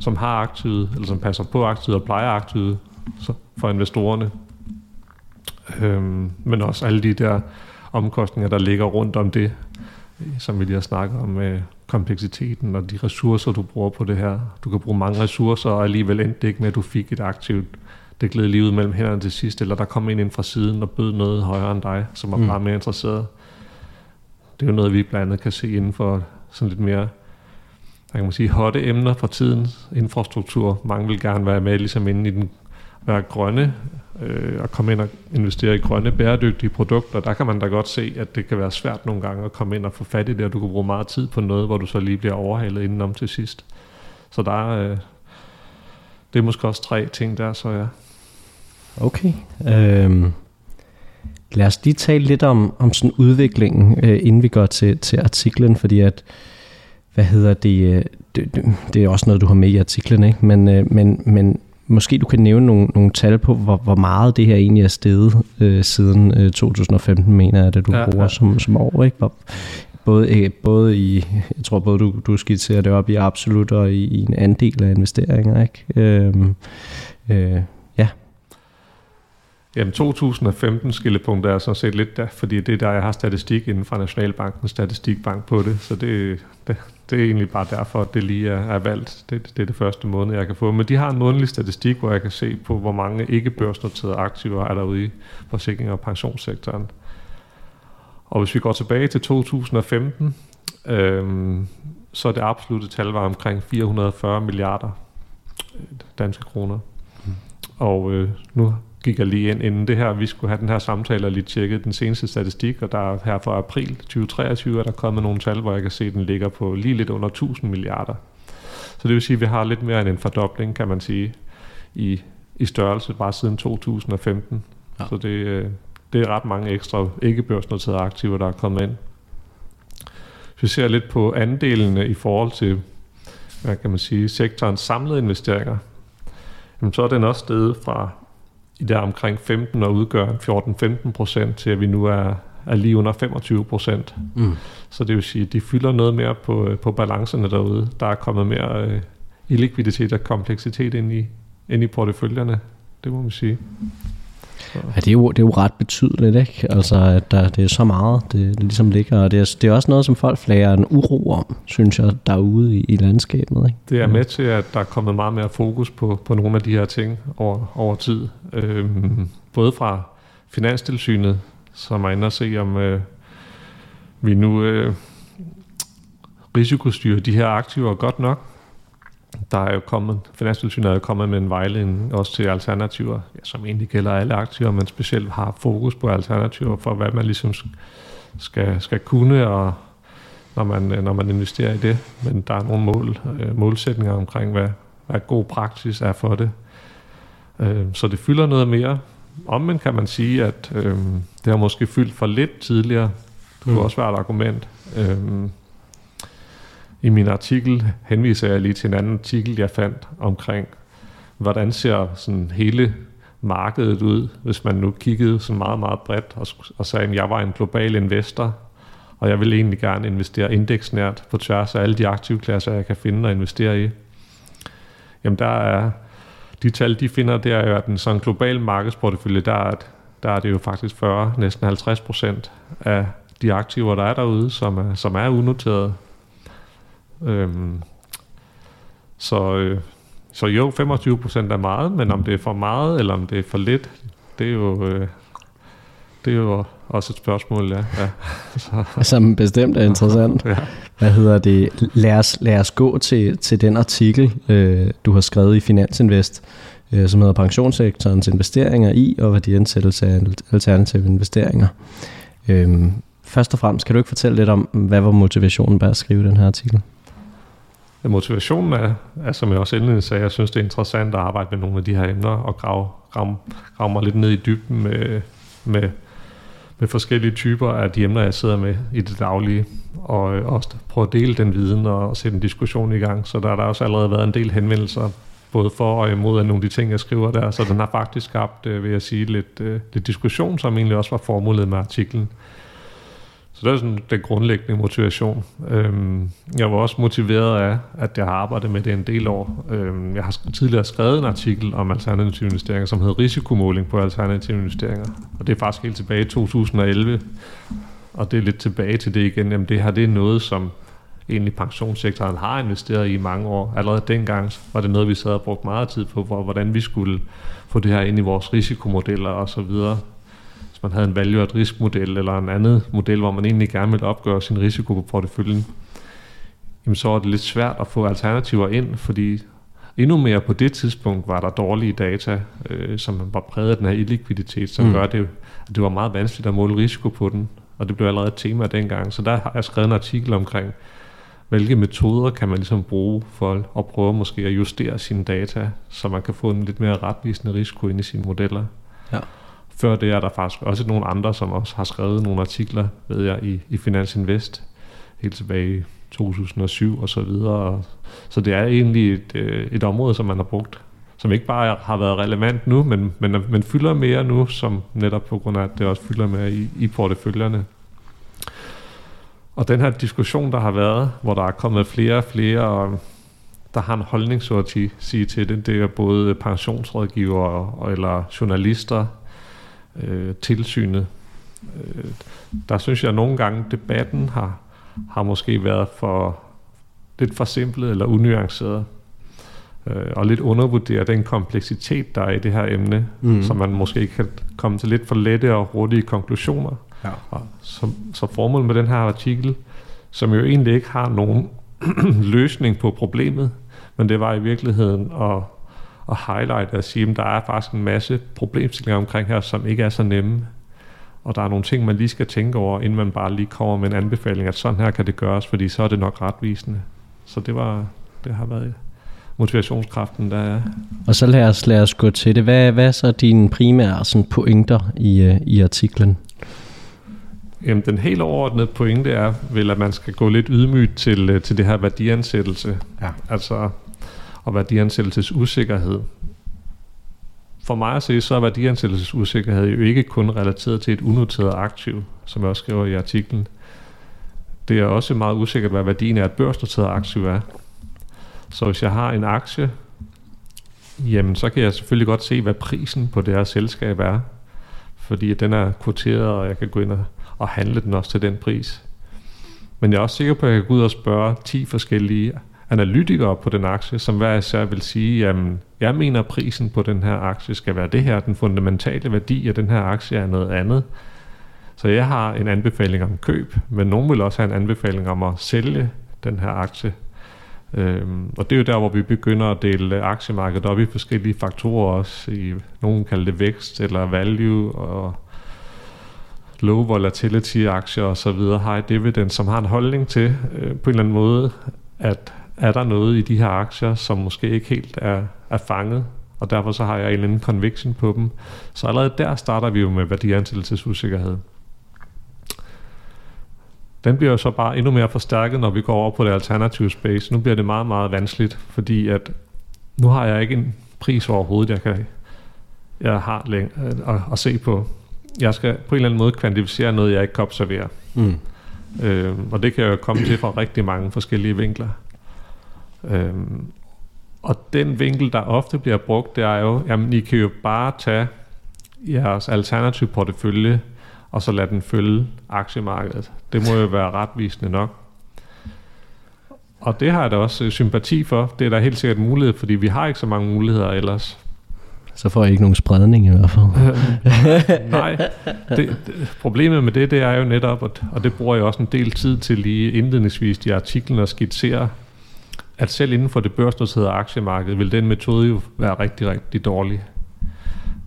som har aktiet, eller som passer på aktiet og plejer aktiet for investorerne. Øhm, men også alle de der omkostninger, der ligger rundt om det, som vi lige har snakket om med kompleksiteten og de ressourcer, du bruger på det her. Du kan bruge mange ressourcer, og alligevel endte det ikke med, at du fik et aktivt. Det gled lige ud mellem hænderne til sidst, eller der kom en ind fra siden og bød noget højere end dig, som var mm. meget mere interesseret. Det er jo noget, vi blandt andet kan se inden for sådan lidt mere, kan man sige, hotte emner fra tidens infrastruktur. Mange vil gerne være med, ligesom inde i den, være grønne, og komme ind og investere i grønne, bæredygtige produkter. Der kan man da godt se, at det kan være svært nogle gange at komme ind og få fat i det, og du kan bruge meget tid på noget, hvor du så lige bliver overhalet indenom til sidst. Så der er, øh, det er måske også tre ting der, så ja. Okay. Øhm, lad os lige tale lidt om, om sådan udviklingen, øh, inden vi går til, til artiklen, fordi at hvad hedder det, det, det, det er også noget, du har med i artiklen, ikke? Men, øh, men, men måske du kan nævne nogle, nogle tal på, hvor, hvor meget det her egentlig er steget øh, siden øh, to tusind og femten, mener jeg, det du ja, bruger ja. Som, som år, ikke? Både, øh, både i, jeg tror både du, du skitserer det op i absolut og i, i en andel af investeringer, ikke? Øh, øh, ja. Jamen to tusind og femten skillepunktet er sådan set lidt der, fordi det er der, jeg har statistik inden fra Nationalbankens statistikbank på det, så det, det Det er egentlig bare derfor, at det lige er, er valgt. Det, det er det første måned, jeg kan få. Men de har en månedlig statistik, hvor jeg kan se på, hvor mange ikke-børsnoterede aktiver er derude i forsikring- og pensionssektoren. Og hvis vi går tilbage til to tusind og femten, øhm, så er det absolutte tal var omkring fire hundrede og fyrre milliarder danske kroner. Mm. Og øh, nu gik jeg lige ind inden det her. Vi skulle have den her samtale og lige tjekke den seneste statistik, og der er her fra april tyve treogtyve, er der kommet nogle tal, hvor jeg kan se, at den ligger på lige lidt under tusind milliarder. Så det vil sige, at vi har lidt mere end en fordobling, kan man sige, i, i størrelse bare siden to tusind og femten. Ja. Så det, det er ret mange ekstra ikke-børsnoterede aktiver, der er kommet ind. Hvis vi ser lidt på andelene i forhold til, hvad kan man sige, sektorens samlede investeringer, jamen så er den også steget fra i der omkring femten og udgør fjorten til femten procent, til at vi nu er, er lige under femogtyve procent. Mm. Så det vil sige, at de fylder noget mere på, på balancerne derude. Der er kommet mere øh, illikviditet og kompleksitet ind i, ind i porteføljerne, det må man sige. Ja, det er jo, det er jo ret betydeligt, ikke? Altså, at der, det er så meget, det, det ligesom ligger. Og det er, det er også noget, som folk flager en uro om, synes jeg, derude i, i landskabet, ikke? Det er med til, at der er kommet meget mere fokus på, på nogle af de her ting over, over tid. Øhm, både fra Finanstilsynet, som er inde og se, om øh, vi nu øh, risikostyrer de her aktiver godt nok. Der er jo kommet, Finanstilsynet er jo kommet med en vejledning også til alternativer, ja, som egentlig gælder alle aktiver, men specielt har fokus på alternativer for, hvad man ligesom skal, skal kunne, og når man, når man investerer i det. Men der er nogle mål, målsætninger omkring, hvad, hvad god praksis er for det. Så det fylder noget mere. Omvendt kan man sige, at øh, det har måske fyldt for lidt tidligere. Det kunne mm. også være et argument. Øh, I min artikel henviser jeg lige til en anden artikel, jeg fandt omkring, hvordan ser sådan hele markedet ud, hvis man nu kiggede sådan meget, meget bredt og, og sagde, at jeg var en global investor, og jeg ville egentlig gerne investere indeksnært på tværs af alle de aktivklasser, jeg kan finde og investere i. Jamen der er, de tal, de finder, det er jo, at en sådan global markedsportefølje, der, der er det jo faktisk fyrre, næsten halvtreds procent af de aktiver, der er derude, som er, som er unoterede. Øhm, så, øh, så jo, femogtyve procent er meget, men om det er for meget eller om det er for lidt, det er jo, øh, det er jo også et spørgsmål, ja. ja. Så. Som bestemt er interessant. Ja. Hvad hedder det? Lad os, lad os gå til, til den artikel, øh, du har skrevet i Finans Invest, øh, som hedder Pensionssektorens Investeringer i og værdiansættelse af alternative investeringer. Øhm, først og fremmest, kan du ikke fortælle lidt om, hvad var motivationen bag at skrive den her artikel? Motivationen er, er, som jeg også endelig sagde, jeg synes, det er interessant at arbejde med nogle af de her emner og grave, grave, grave mig lidt ned i dybden med, med, med forskellige typer af de emner, jeg sidder med i det daglige, og også prøve at dele den viden og sætte en diskussion i gang. Så der har der også allerede været en del henvendelser, både for og imod af nogle af de ting, jeg skriver der. Så den har faktisk skabt, vil jeg sige, lidt, lidt diskussion, som egentlig også var formålet med artiklen. Så det er sådan den grundlæggende motivation. Jeg var også motiveret af, at jeg har arbejdet med det en del år. Jeg har tidligere skrevet en artikel om alternative investeringer, som hedder Risikomåling på alternative investeringer. Og det er faktisk helt tilbage i to tusind og elleve. Og det er lidt tilbage til det igen. Jamen det her, det er noget, som egentlig pensionssektoren har investeret i mange år. Allerede dengang var det noget, vi sad og brugt meget tid på, for, hvordan vi skulle få det her ind i vores risikomodeller osv. Man havde en value- og riskmodel eller en anden model, hvor man egentlig gerne ville opgøre sin risiko på porteføljen, jamen så var det lidt svært at få alternativer ind, fordi endnu mere på det tidspunkt var der dårlige data, øh, som var præget af den her illikviditet, som mm. gør det, at det var meget vanskeligt at måle risiko på den, og det blev allerede et tema dengang. Så der har jeg skrevet en artikel omkring, hvilke metoder kan man ligesom bruge for at prøve måske at justere sine data, så man kan få en lidt mere retvisende risiko ind i sine modeller. Ja. Før det er der faktisk også nogle andre, som også har skrevet nogle artikler, ved jeg, i, i Finans Invest, helt tilbage i to tusind og syv og så videre. Så det er egentlig et, et område, som man har brugt, som ikke bare har været relevant nu, men, men, men fylder mere nu, som netop på grund af, at det også fylder mere i, i porteføljerne. Og den her diskussion, der har været, hvor der er kommet flere og flere, der har en holdning, så at sige til det, det er både pensionsrådgivere eller journalister, Øh, tilsynet. Øh, der synes jeg nogle gange debatten har, har måske været for lidt forsimplet eller unuanceret øh, og lidt undervurderet den kompleksitet, der er i det her emne, mm. så man måske kan komme til lidt for lette og hurtige konklusioner. Ja. Og så, så formålet med den her artikel, som jo egentlig ikke har nogen løsning på problemet, men det var i virkeligheden at og highlight og sige, at der er faktisk en masse problemstillinger omkring her, som ikke er så nemme. Og der er nogle ting, man lige skal tænke over, inden man bare lige kommer med en anbefaling, at sådan her kan det gøres, fordi så er det nok retvisende. Så det, var, det har været motivationskraften, der er. Og så lad os, lad os gå til det. Hvad, hvad er så dine primære sådan, pointer i, i artiklen? Jamen, den helt overordnede pointe er vel, at man skal gå lidt ydmygt til, til det her værdiansættelse. Ja. Altså... og værdiansættelsesusikkerhed. For mig at se, så er værdiansættelsesusikkerhed jo ikke kun relateret til et unoteret aktiv, som jeg også skriver i artiklen. Det er også meget usikkert, hvad værdien af et børsnoteret aktiv er. Så hvis jeg har en aktie, jamen så kan jeg selvfølgelig godt se, hvad prisen på det her selskab er. fordi at den er kvoteret, og jeg kan gå ind og, og handle den også til den pris. Men jeg er også sikker på, at jeg kan gå ud og spørge ti forskellige analytikere på den aktie, som hver især vil sige, jamen, jeg mener, at prisen på den her aktie skal være det her, den fundamentale værdi af den her aktie er noget andet. Så jeg har en anbefaling om køb, men nogen vil også have en anbefaling om at sælge den her aktie. Øhm, og det er jo der, hvor vi begynder at dele aktiemarkedet op i forskellige faktorer også. I, nogen kalder det vækst eller value og low volatility aktier og så videre. High dividend, som har en holdning til øh, på en eller anden måde, at er der noget i de her aktier, som måske ikke helt er, er fanget, og derfor så har jeg en eller anden conviction på dem. Så allerede der starter vi jo med værdiansættelsesusikkerhed. Den bliver jo så bare endnu mere forstærket, når vi går over på det alternative space. Nu bliver det meget, meget vanskeligt, fordi at nu har jeg ikke en pris overhovedet, jeg, kan, jeg har læng- at, at se på. Jeg skal på en eller anden måde kvantificere noget, jeg ikke kan observere. Mm. Øhm, og det kan jo komme til fra rigtig mange forskellige vinkler. Øhm, og den vinkel, der ofte bliver brugt, det er jo, jamen I kan jo bare tage jeres alternative portefølje, og så lad den følge aktiemarkedet. Det må jo være retvisende nok. Og det har jeg da også sympati for. Det er da helt sikkert en mulighed, fordi vi har ikke så mange muligheder ellers. Så får jeg ikke nogen spredning i hvert fald. Nej. Det, det, problemet med det, det er jo netop, og, og det bruger jeg også en del tid til lige indledningsvis i artiklen og skitsere, at selv inden for det børsnoterede aktiemarked, vil den metode jo være rigtig, rigtig dårlig.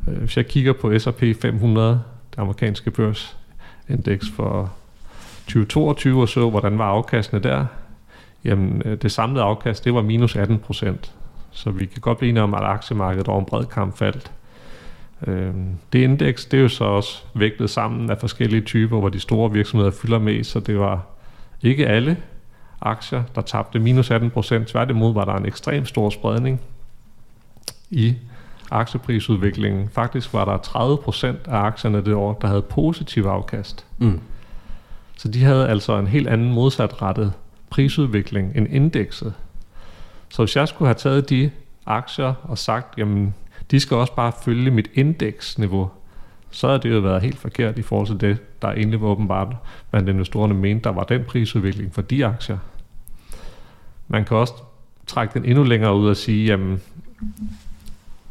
Hvis jeg kigger på S og P fem hundrede, det amerikanske børsindeks for tyve toogtyve og så, hvordan var afkastene der? Jamen, det samlede afkast, det var minus atten procent. Så vi kan godt blive enige om, at aktiemarkedet over en bred kamp faldt. Det indeks, det er jo så også vægtet sammen af forskellige typer, hvor de store virksomheder fylder mest, så det var ikke alle aktier, der tabte minus atten procent. Tværtimod var der en ekstrem stor spredning i aktieprisudviklingen. Faktisk var der tredive procent af aktierne det år, der havde positiv afkast. Mm. Så de havde altså en helt anden modsatrettet prisudvikling end indekset. Så hvis jeg skulle have taget de aktier og sagt, jamen de skal også bare følge mit indeksniveau, så havde det jo været helt forkert i forhold til det, der egentlig var åbenbart, blandt investorerne mente, der var den prisudvikling for de aktier. Man kan også trække den endnu længere ud og sige, jamen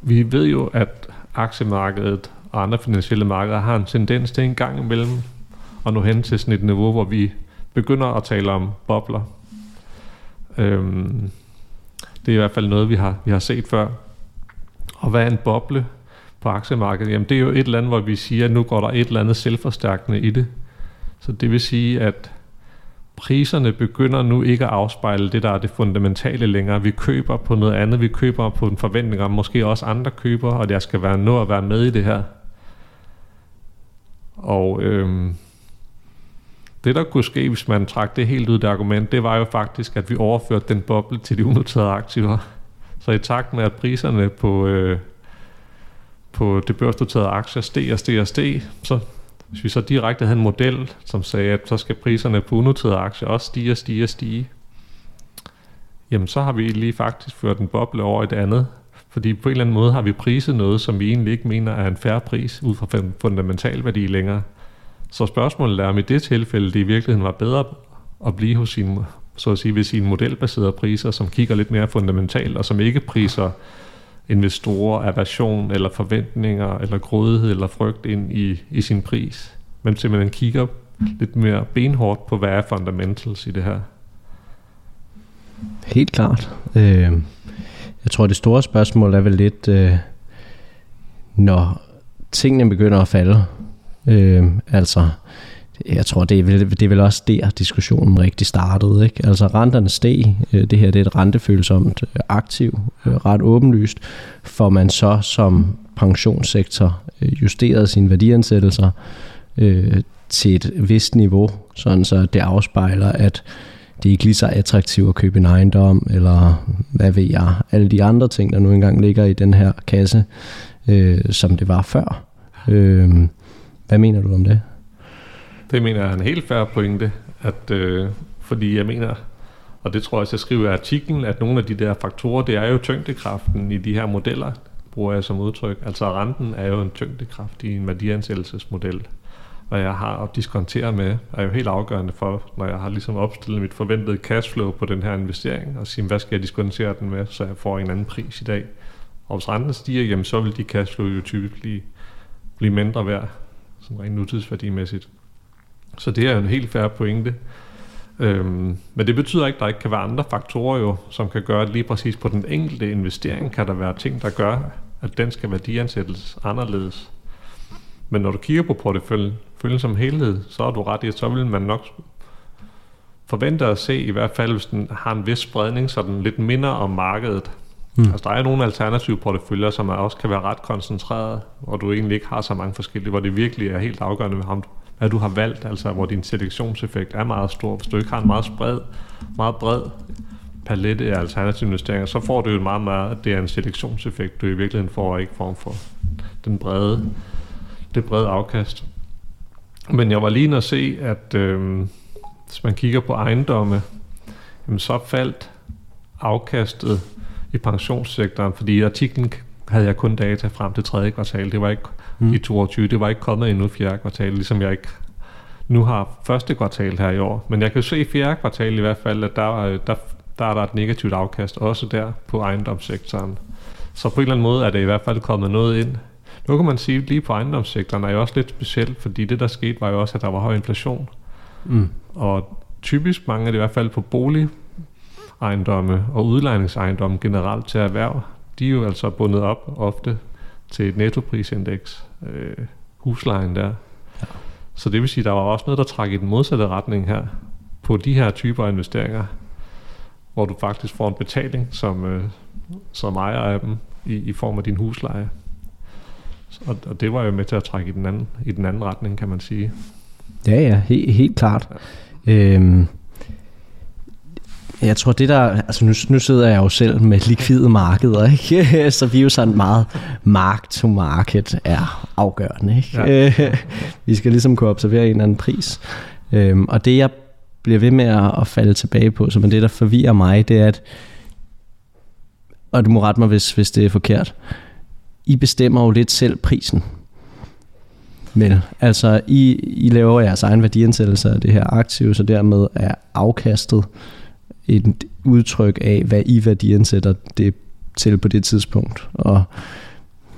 vi ved jo, at aktiemarkedet og andre finansielle markeder har en tendens til en gang imellem at nå hen til sådan et niveau, hvor vi begynder at tale om bobler. Øhm, det er i hvert fald noget, vi har, vi har set før. Og hvad er en boble på aktiemarkedet? Jamen det er jo et eller andet, hvor vi siger, at nu går der et eller andet selvforstærkende i det. Så det vil sige, at priserne begynder nu ikke at afspejle det, der er det fundamentale længere. Vi køber på noget andet. Vi køber på en forventning om, måske også andre køber, og jeg skal være nå at være med i det her. Og øhm, det, der kunne ske, hvis man trak det helt ud af det argument, det var jo faktisk, at vi overførte den boble til de unoterede aktiver. Så i takt med, at priserne på, øh, på det børsnoterede aktier steg og steg og steg, så hvis vi så direkte havde en model, som sagde, at så skal priserne på unoterede aktier også stige og stige og stige, jamen så har vi lige faktisk ført en boble over et andet. Fordi på en eller anden måde har vi priset noget, som vi egentlig ikke mener er en fair pris, ud fra fundamental værdi længere. Så spørgsmålet er, om i det tilfælde det i virkeligheden var bedre at blive hos sine, så at sige, ved sine modelbaserede priser, som kigger lidt mere fundamentalt, og som ikke priser investorer, aversion eller forventninger eller grådighed eller frygt ind i, i sin pris, men simpelthen kigger lidt mere benhårdt på, hvad er fundamentals i det her. Helt klart. Øh, jeg tror, det store spørgsmål er vel lidt, øh, når tingene begynder at falde. Øh, altså, jeg tror, det er, vel, det er vel også der, diskussionen rigtig startede. Ikke? Altså renterne steg. Det her det er et rentefølsomt aktiv, ret åbenlyst. For man så som pensionssektor justerede sine værdiansættelser øh, til et vist niveau, sådan så det afspejler, at det ikke lige så attraktivt at købe en ejendom, eller hvad ved jeg, alle de andre ting, der nu engang ligger i den her kasse, øh, som det var før. Øh, hvad mener du om det? Det mener jeg er en helt fair pointe, at, øh, fordi jeg mener, og det tror jeg også, jeg skriver i artiklen, at nogle af de der faktorer, det er jo tyngdekraften i de her modeller. bruger jeg som udtryk. Altså renten er jo en tyngdekraft i en værdiansættelsesmodel, og jeg har at diskontere med, er jo helt afgørende for, når jeg har ligesom opstillet mit forventede cashflow på den her investering, og sige, hvad skal jeg diskontere den med, så jeg får en anden pris i dag. Og hvis renten stiger, jamen, så vil de cashflow jo typisk blive, blive mindre værd, sådan rent nutidsværdimæssigt. Så det er jo en helt fair pointe. Øhm, men det betyder ikke, at der ikke kan være andre faktorer, jo, som kan gøre, at lige præcis på den enkelte investering kan der være ting, der gør, at den skal værdiansættes anderledes. Men når du kigger på porteføljen som helhed, så er du ret i, at så vil man nok forvente at se, i hvert fald hvis den har en vis spredning, så den lidt minder om markedet. Mm. Altså der er nogle alternative porteføljer, som også kan være ret koncentreret, og du egentlig ikke har så mange forskellige, hvor det virkelig er helt afgørende med ham, hvad du har valgt, altså hvor din selektionseffekt er meget stor. Hvis du ikke har en meget, spred, meget bred palette af alternative investeringer, så får du jo meget meget, at det er en selektionseffekt, du i virkeligheden får, og ikke form for den brede, det brede afkast. Men jeg var lige inde at se, at øh, hvis man kigger på ejendomme, jamen, så faldt afkastet i pensionssektoren, fordi i artiklen havde jeg kun data frem til tredje kvartal, det var ikke mm. i toogtyve, det var ikke kommet endnu fjerde kvartal, ligesom jeg ikke nu har første kvartal her i år, men jeg kan jo se i fjerde kvartal i hvert fald, at der, der, der er der et negativt afkast, også der på ejendomssektoren. Så på en eller anden måde er det i hvert fald kommet noget ind. Nu kan man sige, at lige på ejendomssektoren er jo også lidt specielt, fordi det der skete var jo også, at der var høj inflation, mm. og typisk mange af det i hvert fald på bolig, ejendomme og udlejningsejendomme generelt til erhverv, de er jo altså bundet op ofte til et nettoprisindeks, øh, huslejen der. Ja. Så det vil sige, der var også noget, der trækker i den modsatte retning her, på de her typer investeringer, hvor du faktisk får en betaling, som, øh, som ejer af dem, i, i form af din husleje. Og, og det var jo med til at trække i den anden, i den anden retning, kan man sige. Ja, ja, helt, helt klart. Ja. Øhm. Jeg tror det der, altså nu, nu sidder jeg jo selv med likvide markeder, ikke? Så vi er jo sådan meget mark to market er afgørende, ikke? Ja. Vi skal ligesom kunne observere en eller anden pris. Og det jeg bliver ved med at falde tilbage på, som er det der forvirrer mig, det er at, og du må rette mig hvis, hvis det er forkert, I bestemmer jo lidt selv prisen. Men altså I, I laver jeres egen værdiansættelse af det her aktiv, så dermed er afkastet et udtryk af, hvad I værdiansætter det til på det tidspunkt. Og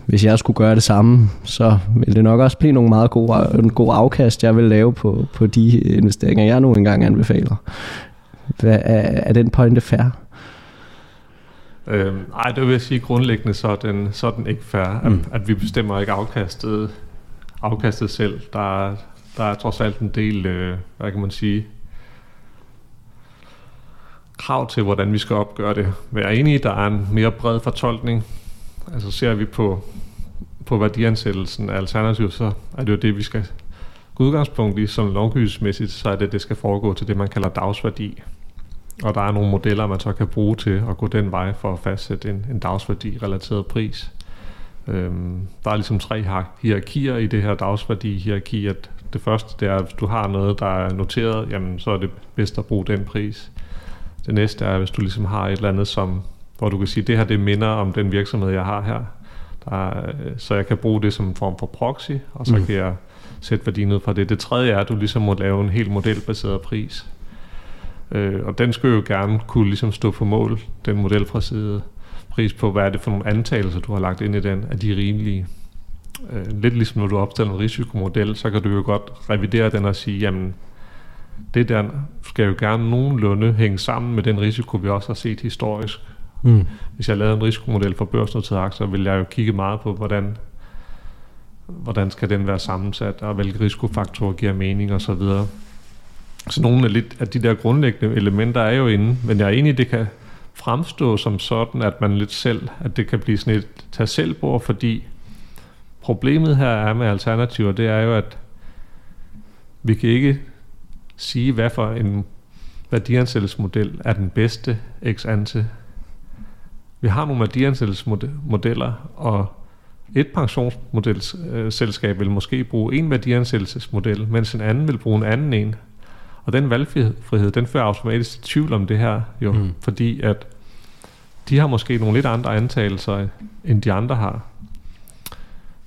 hvis jeg skulle gøre det samme, så ville det nok også blive nogle meget gode, en god afkast, jeg vil lave på, på de investeringer, jeg nu engang anbefaler. Hvad er, er den pointe fair? Øhm, nej, det vil jeg sige grundlæggende, så er den, så er den ikke fair, at, mm. at vi bestemmer ikke afkastet, afkastet selv. Der er, der er trods alt en del, øh, hvad kan man sige, krav til, hvordan vi skal opgøre det. Men jeg er enig i, der er en mere bred fortolkning. Altså ser vi på, på værdiansættelsen af alternativet, så er det jo det, vi skal udgangspunkt i, som lovgivningsmæssigt, så er det, det skal foregå til det, man kalder dagsværdi. Og der er nogle modeller, man så kan bruge til at gå den vej for at fastsætte en, en dagsværdi-relateret pris. Øhm, der er ligesom tre hierarkier i det her dagsværdi-hierarki. At det første, det er, at hvis du har noget, der er noteret, jamen, så er det bedst at bruge den pris. Det næste er, hvis du ligesom har et eller andet, som, hvor du kan sige, det her det minder om den virksomhed, jeg har her. Der, så jeg kan bruge det som en form for proxy, og så mm. kan jeg sætte værdien ud fra det. Det tredje er, at du ligesom må lave en helt modelbaseret pris. Øh, og den skulle jo gerne kunne ligesom stå på mål, den modelbaserede pris på, hvad er det for nogle antagelser, du har lagt ind i den, er de rimelige. Øh, lidt ligesom når du opstiller en risikomodel, så kan du jo godt revidere den og sige, jamen, det der skal jo gerne nogenlunde hænge sammen med den risiko, vi også har set historisk. Mm. Hvis jeg lavede en risikomodel for børsnoterede aktier, ville jeg jo kigge meget på, hvordan, hvordan skal den være sammensat, og hvilke risikofaktorer giver mening osv. Så, så nogle af, lidt, af de der grundlæggende elementer er jo inde, men jeg er enig, det kan fremstå som sådan, at man lidt selv, at det kan blive sådan et tag selv bord, fordi problemet her er med alternativer, det er jo, at vi kan ikke sige, hvad for en værdiansættelsesmodel er den bedste ex ante. Vi har nogle værdiansættelsesmodeller, og et pensionsmodelsselskab vil måske bruge en værdiansættelsesmodel, mens en anden vil bruge en anden en. Og den valgfrihed, den fører automatisk til tvivl om det her, jo, mm. fordi at de har måske nogle lidt andre antagelser end de andre har.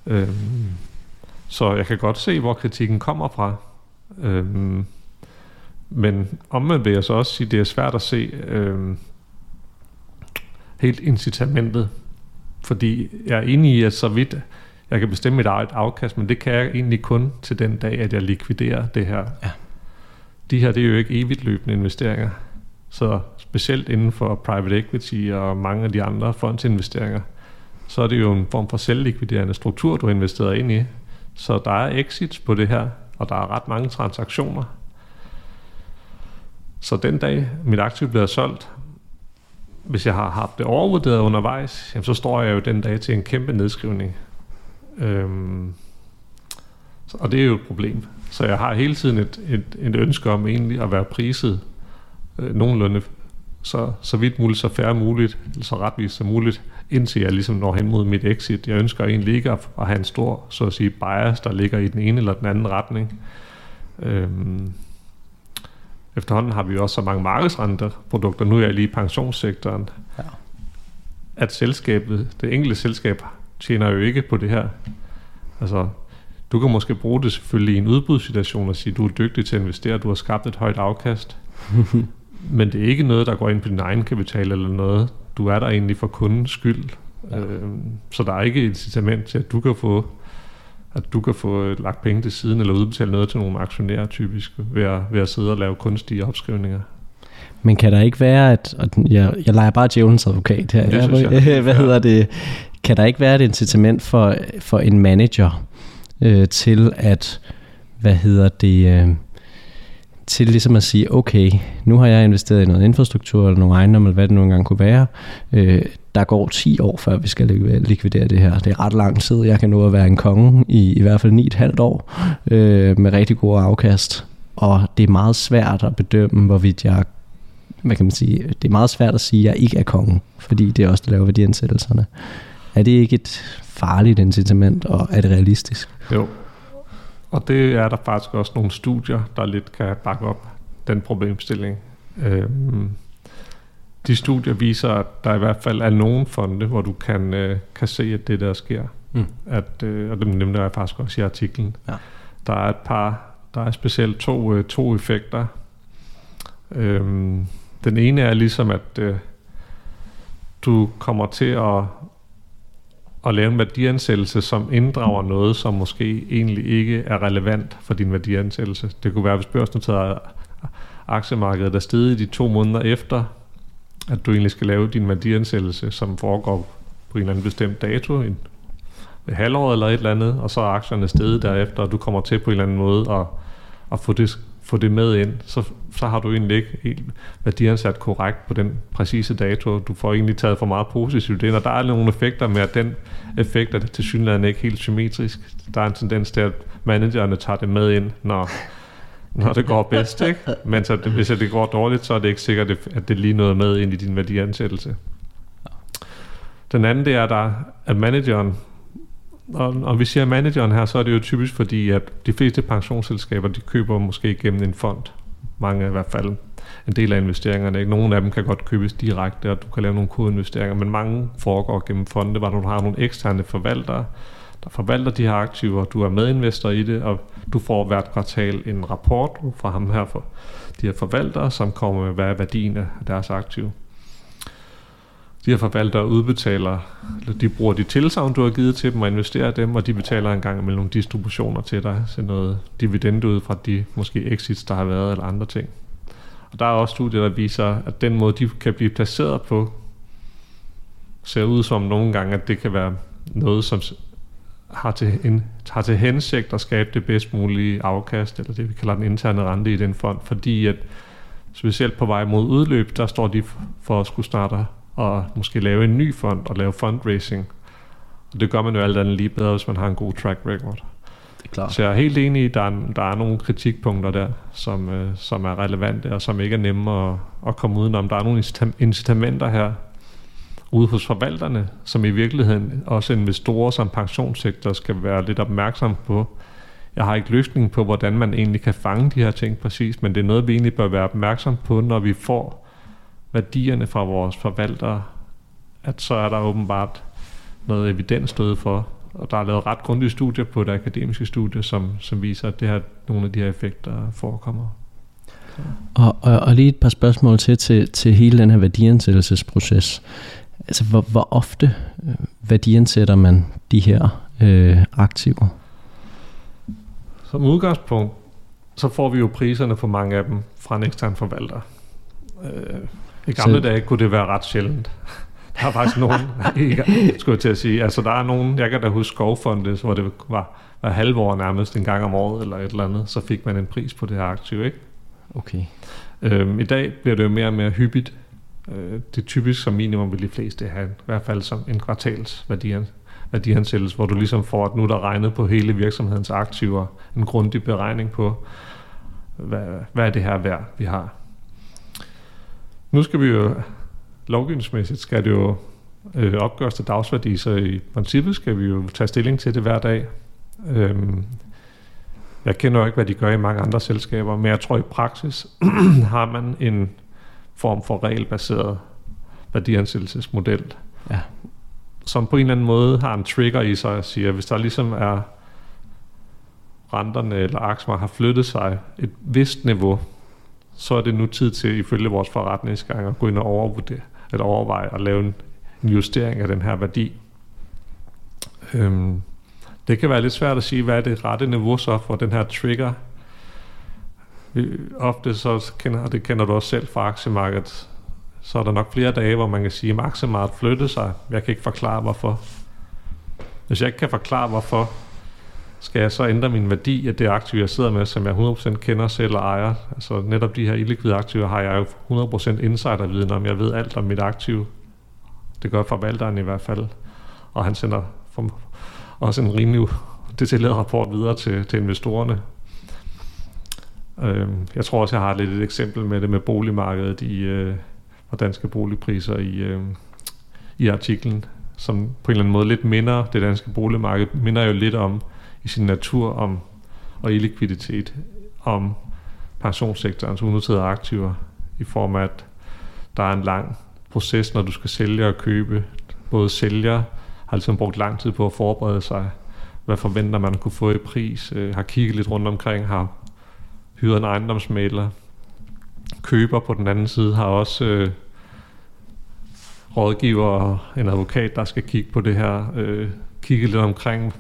Øhm, så jeg kan godt se, hvor kritikken kommer fra. Øhm, men omvendt vil jeg så også sige, det er svært at se øhm, helt incitamentet. Fordi jeg er enig i, at så vidt jeg kan bestemme mit eget afkast, men det kan jeg egentlig kun til den dag, at jeg likviderer det her. Ja. De her, det er jo ikke evigt løbende investeringer. Så specielt inden for private equity og mange af de andre fondsinvesteringer, så er det jo en form for selvlikviderende struktur, du har investeret ind i. Så der er exits på det her, og der er ret mange transaktioner. Så den dag, mit aktiv bliver solgt, hvis jeg har haft det overvurderet undervejs, jamen så står jeg jo den dag til en kæmpe nedskrivning. Øhm, og det er jo et problem. Så jeg har hele tiden et, et, et ønske om egentlig at være priset øh, nogenlunde så, så vidt muligt, så færre muligt, eller så retvist som muligt, indtil jeg ligesom når hen mod mit exit. Jeg ønsker egentlig ikke at, at have en stor, så at sige, bias, der ligger i den ene eller den anden retning. Øhm, efterhånden har vi jo også så mange markedsrenteprodukter, nu er jeg lige i pensionssektoren, ja. At selskabet, det enkelte selskab tjener jo ikke på det her. Altså, du kan måske bruge det selvfølgelig i en udbudssituation og sige, du er dygtig til at investere, du har skabt et højt afkast, men det er ikke noget, der går ind på din egen kapital eller noget. Du er der egentlig for kundens skyld, ja. øhm, så der er ikke et incitament til, at du kan få at du kan få lagt penge til siden eller udbetale noget til nogle aktionærer typisk ved at, ved at sidde og lave kunstige opskrivninger. Men kan der ikke være, at jeg, jeg leger bare djævelens advokat her. Det synes jeg. Hvad hedder det? Kan der ikke være et incitament for, for en manager øh, til at, hvad hedder det, øh, til ligesom at sige, okay, nu har jeg investeret i noget infrastruktur eller nogle ejendomme, eller hvad det nu engang kunne være. Øh, der går ti år, før vi skal likvidere det her. Det er ret lang tid. Jeg kan nå at være en konge i i hvert fald ni og et halvt år øh, med rigtig gode afkast. Og det er meget svært at bedømme, hvorvidt jeg hvad kan man sige, det er meget svært at sige, at jeg ikke er kongen, fordi det er også der laver værdiansættelserne. Er det ikke et farligt incitament, og er det realistisk? Jo, og det er der faktisk også nogle studier, der lidt kan bakke op den problemstilling. Øhm, de studier viser, at der i hvert fald er nogle fonde, hvor du kan, øh, kan se, at det der sker. Mm. At, øh, og det nævner jeg faktisk også i artiklen. Ja. Der er et par, der er specielt to, øh, to effekter. Øhm, den ene er ligesom, at øh, du kommer til at og lave en værdiansættelse, som inddrager noget, som måske egentlig ikke er relevant for din værdiansættelse. Det kunne være, hvis børsnoterede aktiemarkedet er steget i de to måneder efter, at du egentlig skal lave din værdiansættelse, som foregår på en eller anden bestemt dato, en halvår eller et eller andet, og så er aktierne steget derefter, og du kommer til på en eller anden måde at, at få, det, få det med ind, så, så har du egentlig ikke værdiansat korrekt på den præcise dato. Du får egentlig taget for meget positivt ind, og der er nogle effekter med, at den effekt er tilsyneladende ikke helt symmetrisk. Der er en tendens til, at managerne tager det med ind, når, når det går bedst, ikke? Men så det, hvis det går dårligt, så er det ikke sikkert, at det lige noget med ind i din værdiansættelse. Den anden, det er, der, at manageren Og, og vi siger manageren her, så er det jo typisk fordi, at de fleste pensionsselskaber, de køber måske gennem en fond. Mange i hvert fald en del af investeringerne. Ikke? Nogle af dem kan godt købes direkte, og du kan lave nogle kodinvesteringer, men mange foregår gennem fonde, hvor du har nogle eksterne forvaltere, der forvalter de her aktiver, du er medinvestor i det, og du får hvert kvartal en rapport fra ham her, for de her forvaltere, som kommer med, hvad er værdien af deres aktiv. De her forvaltere udbetaler, de bruger de tilsagn, du har givet til dem og investerer dem, og de betaler engang imellem nogle distributioner til dig, så noget dividende ud fra de måske exits, der har været, eller andre ting. Og der er også studier, der viser, at den måde, de kan blive placeret på, ser ud som nogle gange, at det kan være noget, som har til, en, har til hensigt at skabe det bedst mulige afkast, eller det vi kalder den interne rente i den fond, fordi at specielt på vej mod udløb, der står de for at skulle starte og måske lave en ny fond og lave fundraising. Og det gør man jo alt andet lige bedre, hvis man har en god track record. Det er klart. Så jeg er helt enig i, at der er, der er nogle kritikpunkter der, som, øh, som er relevante og som ikke er nemme at, at komme udenom. Der er nogle incitamenter her ude hos forvalterne, som i virkeligheden også investorer som pensionssektor skal være lidt opmærksom på. Jeg har ikke løsningen på, hvordan man egentlig kan fange de her ting præcis, men det er noget, vi egentlig bør være opmærksom på, når vi får værdierne fra vores forvaltere, at så er der åbenbart noget evidensstød for, og der er lavet ret grundige studier på det akademiske studie, som, som viser, at det her, nogle af de her effekter forekommer. Og, og, og lige et par spørgsmål til, til, til hele den her værdiansættelsesproces. Altså, hvor, hvor ofte værdiansætter man de her øh, aktiver? Som udgangspunkt, så får vi jo priserne på mange af dem fra en ekstern forvalter. Øh, I gamle så... dage kunne det være ret sjældent. Der er faktisk nogen, skulle jeg til at sige. Altså, der er nogen, jeg kan da huske skovfondet, hvor det var, var halvår nærmest en gang om året, eller et eller andet, så fik man en pris på det her aktiv, ikke? Okay. Øhm, I dag bliver det jo mere og mere hyppigt. Øh, det er typisk som minimum vil de fleste have, i hvert fald som en kvartals værdiansættelse, hvor du ligesom får, at nu er der regnet på hele virksomhedens aktiver, en grundig beregning på, hvad, hvad er det her værd, vi har. Nu skal vi jo, lovgivningsmæssigt skal det jo øh, opgøres til dagsværdi, så i princippet skal vi jo tage stilling til det hver dag. Øhm, Jeg kender jo ikke, hvad de gør i mange andre selskaber, men jeg tror i praksis har man en form for regelbaseret værdiansættelsesmodel, ja, som på en eller anden måde har en trigger i sig og siger, at hvis der ligesom er renterne eller aktierne har flyttet sig et vist niveau, så er det nu tid til ifølge vores forretningsgang at gå ind og overvurdere, eller overveje at lave en justering af den her værdi. Øhm. Det kan være lidt svært at sige, hvad er det rette niveau så for den her trigger. Ofte så kender, og det kender du også selv fra aktiemarkedet, så er der nok flere dage, hvor man kan sige, at aktiemarkedet flytter sig. Jeg kan ikke forklare, hvorfor. Hvis jeg ikke kan forklare, hvorfor, skal jeg så ændre min værdi af det aktiv, jeg sidder med, som jeg hundrede procent kender selv og ejer. Altså netop de her illikvide aktiver har jeg jo hundrede procent insiderviden om. Jeg ved alt om mit aktiv. Det gør forvalteren i hvert fald. Og han sender... Form- også en rimelig detaljeret rapport videre til, til investorerne. Øhm, jeg tror også, jeg har lidt et eksempel med det med boligmarkedet i, øh, og danske boligpriser i, øh, i artiklen, som på en eller anden måde lidt minder, det danske boligmarked minder jo lidt om i sin natur om, og illikviditet om pensionssektorens unoterede aktiver i form af, at der er en lang proces, når du skal sælge og købe. Både sælger har ligesom brugt lang tid på at forberede sig. Hvad forventer man kunne få i pris? Øh, har kigget lidt rundt omkring, har hyret en ejendomsmægler. Køber på den anden side har også øh, rådgiver og en advokat, der skal kigge på det her. Øh, kigge lidt omkring,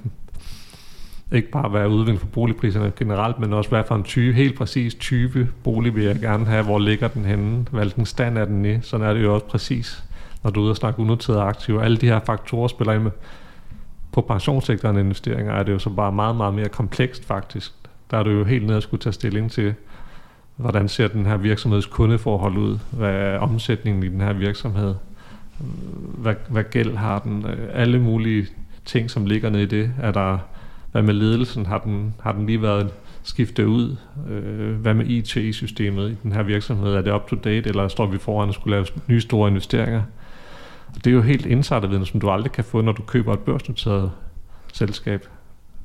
ikke bare hvad er udviklingen for boligpriserne generelt, men også hvad for en type, helt præcis type bolig vil jeg gerne have. Hvor ligger den henne? Hvilken stand er den i? Sådan er det jo også præcis, når du er ude og snakke unoterede aktiver. Alle de her faktorer spiller ind med. På pensionssektoren investeringer er det jo så bare meget, meget mere komplekst faktisk. Der er du jo helt nede at skulle tage stilling til, hvordan ser den her virksomheds kundeforhold ud? Hvad er omsætningen i den her virksomhed? Hvad, hvad gæld har den? Alle mulige ting, som ligger nede i det. Er der, hvad med ledelsen? Har den, har den lige været skiftet ud? Hvad med I T-systemet i den her virksomhed? Er det up-to-date, eller står vi foran at skulle lave nye store investeringer? Det er jo helt insiderviden, som du aldrig kan få, når du køber et børsnoteret selskab.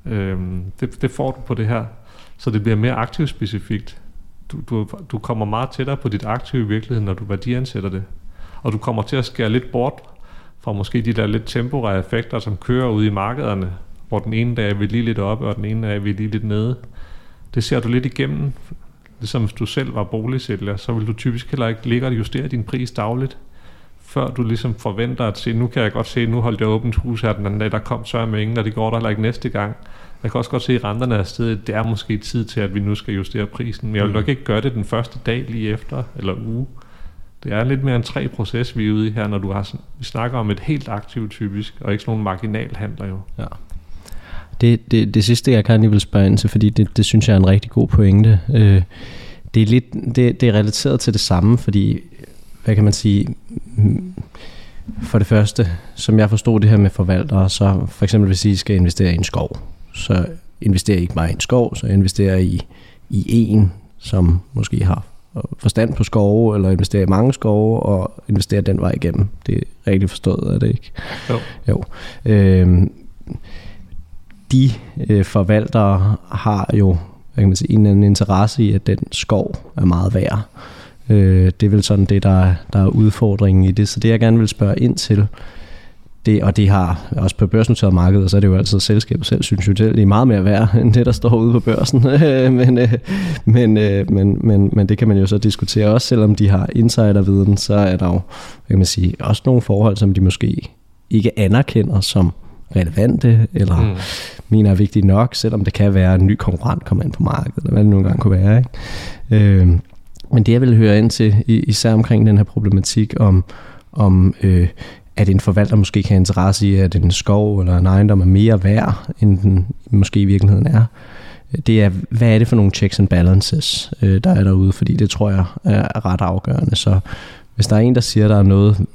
Øhm, det, det får du på det her, så det bliver mere aktivspecifikt. Du, du, du kommer meget tættere på dit aktiv i virkeligheden, når du værdiansætter det. Og du kommer til at skære lidt bort fra måske de der lidt temporære effekter, som kører ude i markederne, hvor den ene dag er vi lige lidt oppe, og den ene dag er vi lige lidt nede. Det ser du lidt igennem. Ligesom hvis du selv var boligsælger, så vil du typisk heller ikke ligge og justere din pris dagligt, før du ligesom forventer at se, nu kan jeg godt se, nu holdt jeg åbent hus her den anden dag, der kom sørg med ingen, og det går der heller ikke næste gang. Jeg kan også godt se, at renterne er stedet, det er måske tid til, at vi nu skal justere prisen, men jeg vil nok ikke gøre det den første dag lige efter, eller uge. Det er lidt mere en tre proces, vi er ude i her, når du har, vi snakker om et helt aktivt typisk, og ikke sådan nogle marginalhandler jo. Ja. Det, det, det sidste, jeg kan lige vil spørge ind til, fordi det, det synes jeg er en rigtig god pointe. Øh, det, er lidt, det, det er relateret til det samme, fordi hvad kan man sige, for det første, som jeg forstod det her med forvaltere, så for eksempel hvis I skal investere i en skov, så investerer I ikke bare i en skov, så investerer I i en, som måske har forstand på skove, eller investerer i mange skove, og investerer den vej igennem. Det er rigtig forstået, er det ikke? Jo. jo. Øhm, de øh, forvaltere har jo, hvad kan man sige, en eller anden interesse i, at den skov er meget værd. Det er vel sådan det, der er, der er udfordringen i det. Så det, jeg gerne vil spørge ind til, Det, og det har også på børsnoteret markedet, så er det jo altid selskabet selv, synes jo, det er meget mere værd end det, der står ude på børsen. men, men, men, men, men det kan man jo så diskutere også, selvom de har insiderviden, så er der jo, kan man sige, også nogle forhold, som de måske ikke anerkender som relevante, eller mm. mener er vigtige nok, selvom det kan være en ny konkurrent kommer ind på markedet, eller hvad det nogle gange kunne være. Ikke? Øh, men det, jeg vil høre ind til, især omkring den her problematik om, om øh, at en forvalter måske kan have interesse i, at en skov eller en ejendom er mere værd, end den måske i virkeligheden er. Det er, hvad er det for nogle checks and balances, der er derude, fordi det tror jeg er ret afgørende. Så hvis der er en, der siger, at der er noget,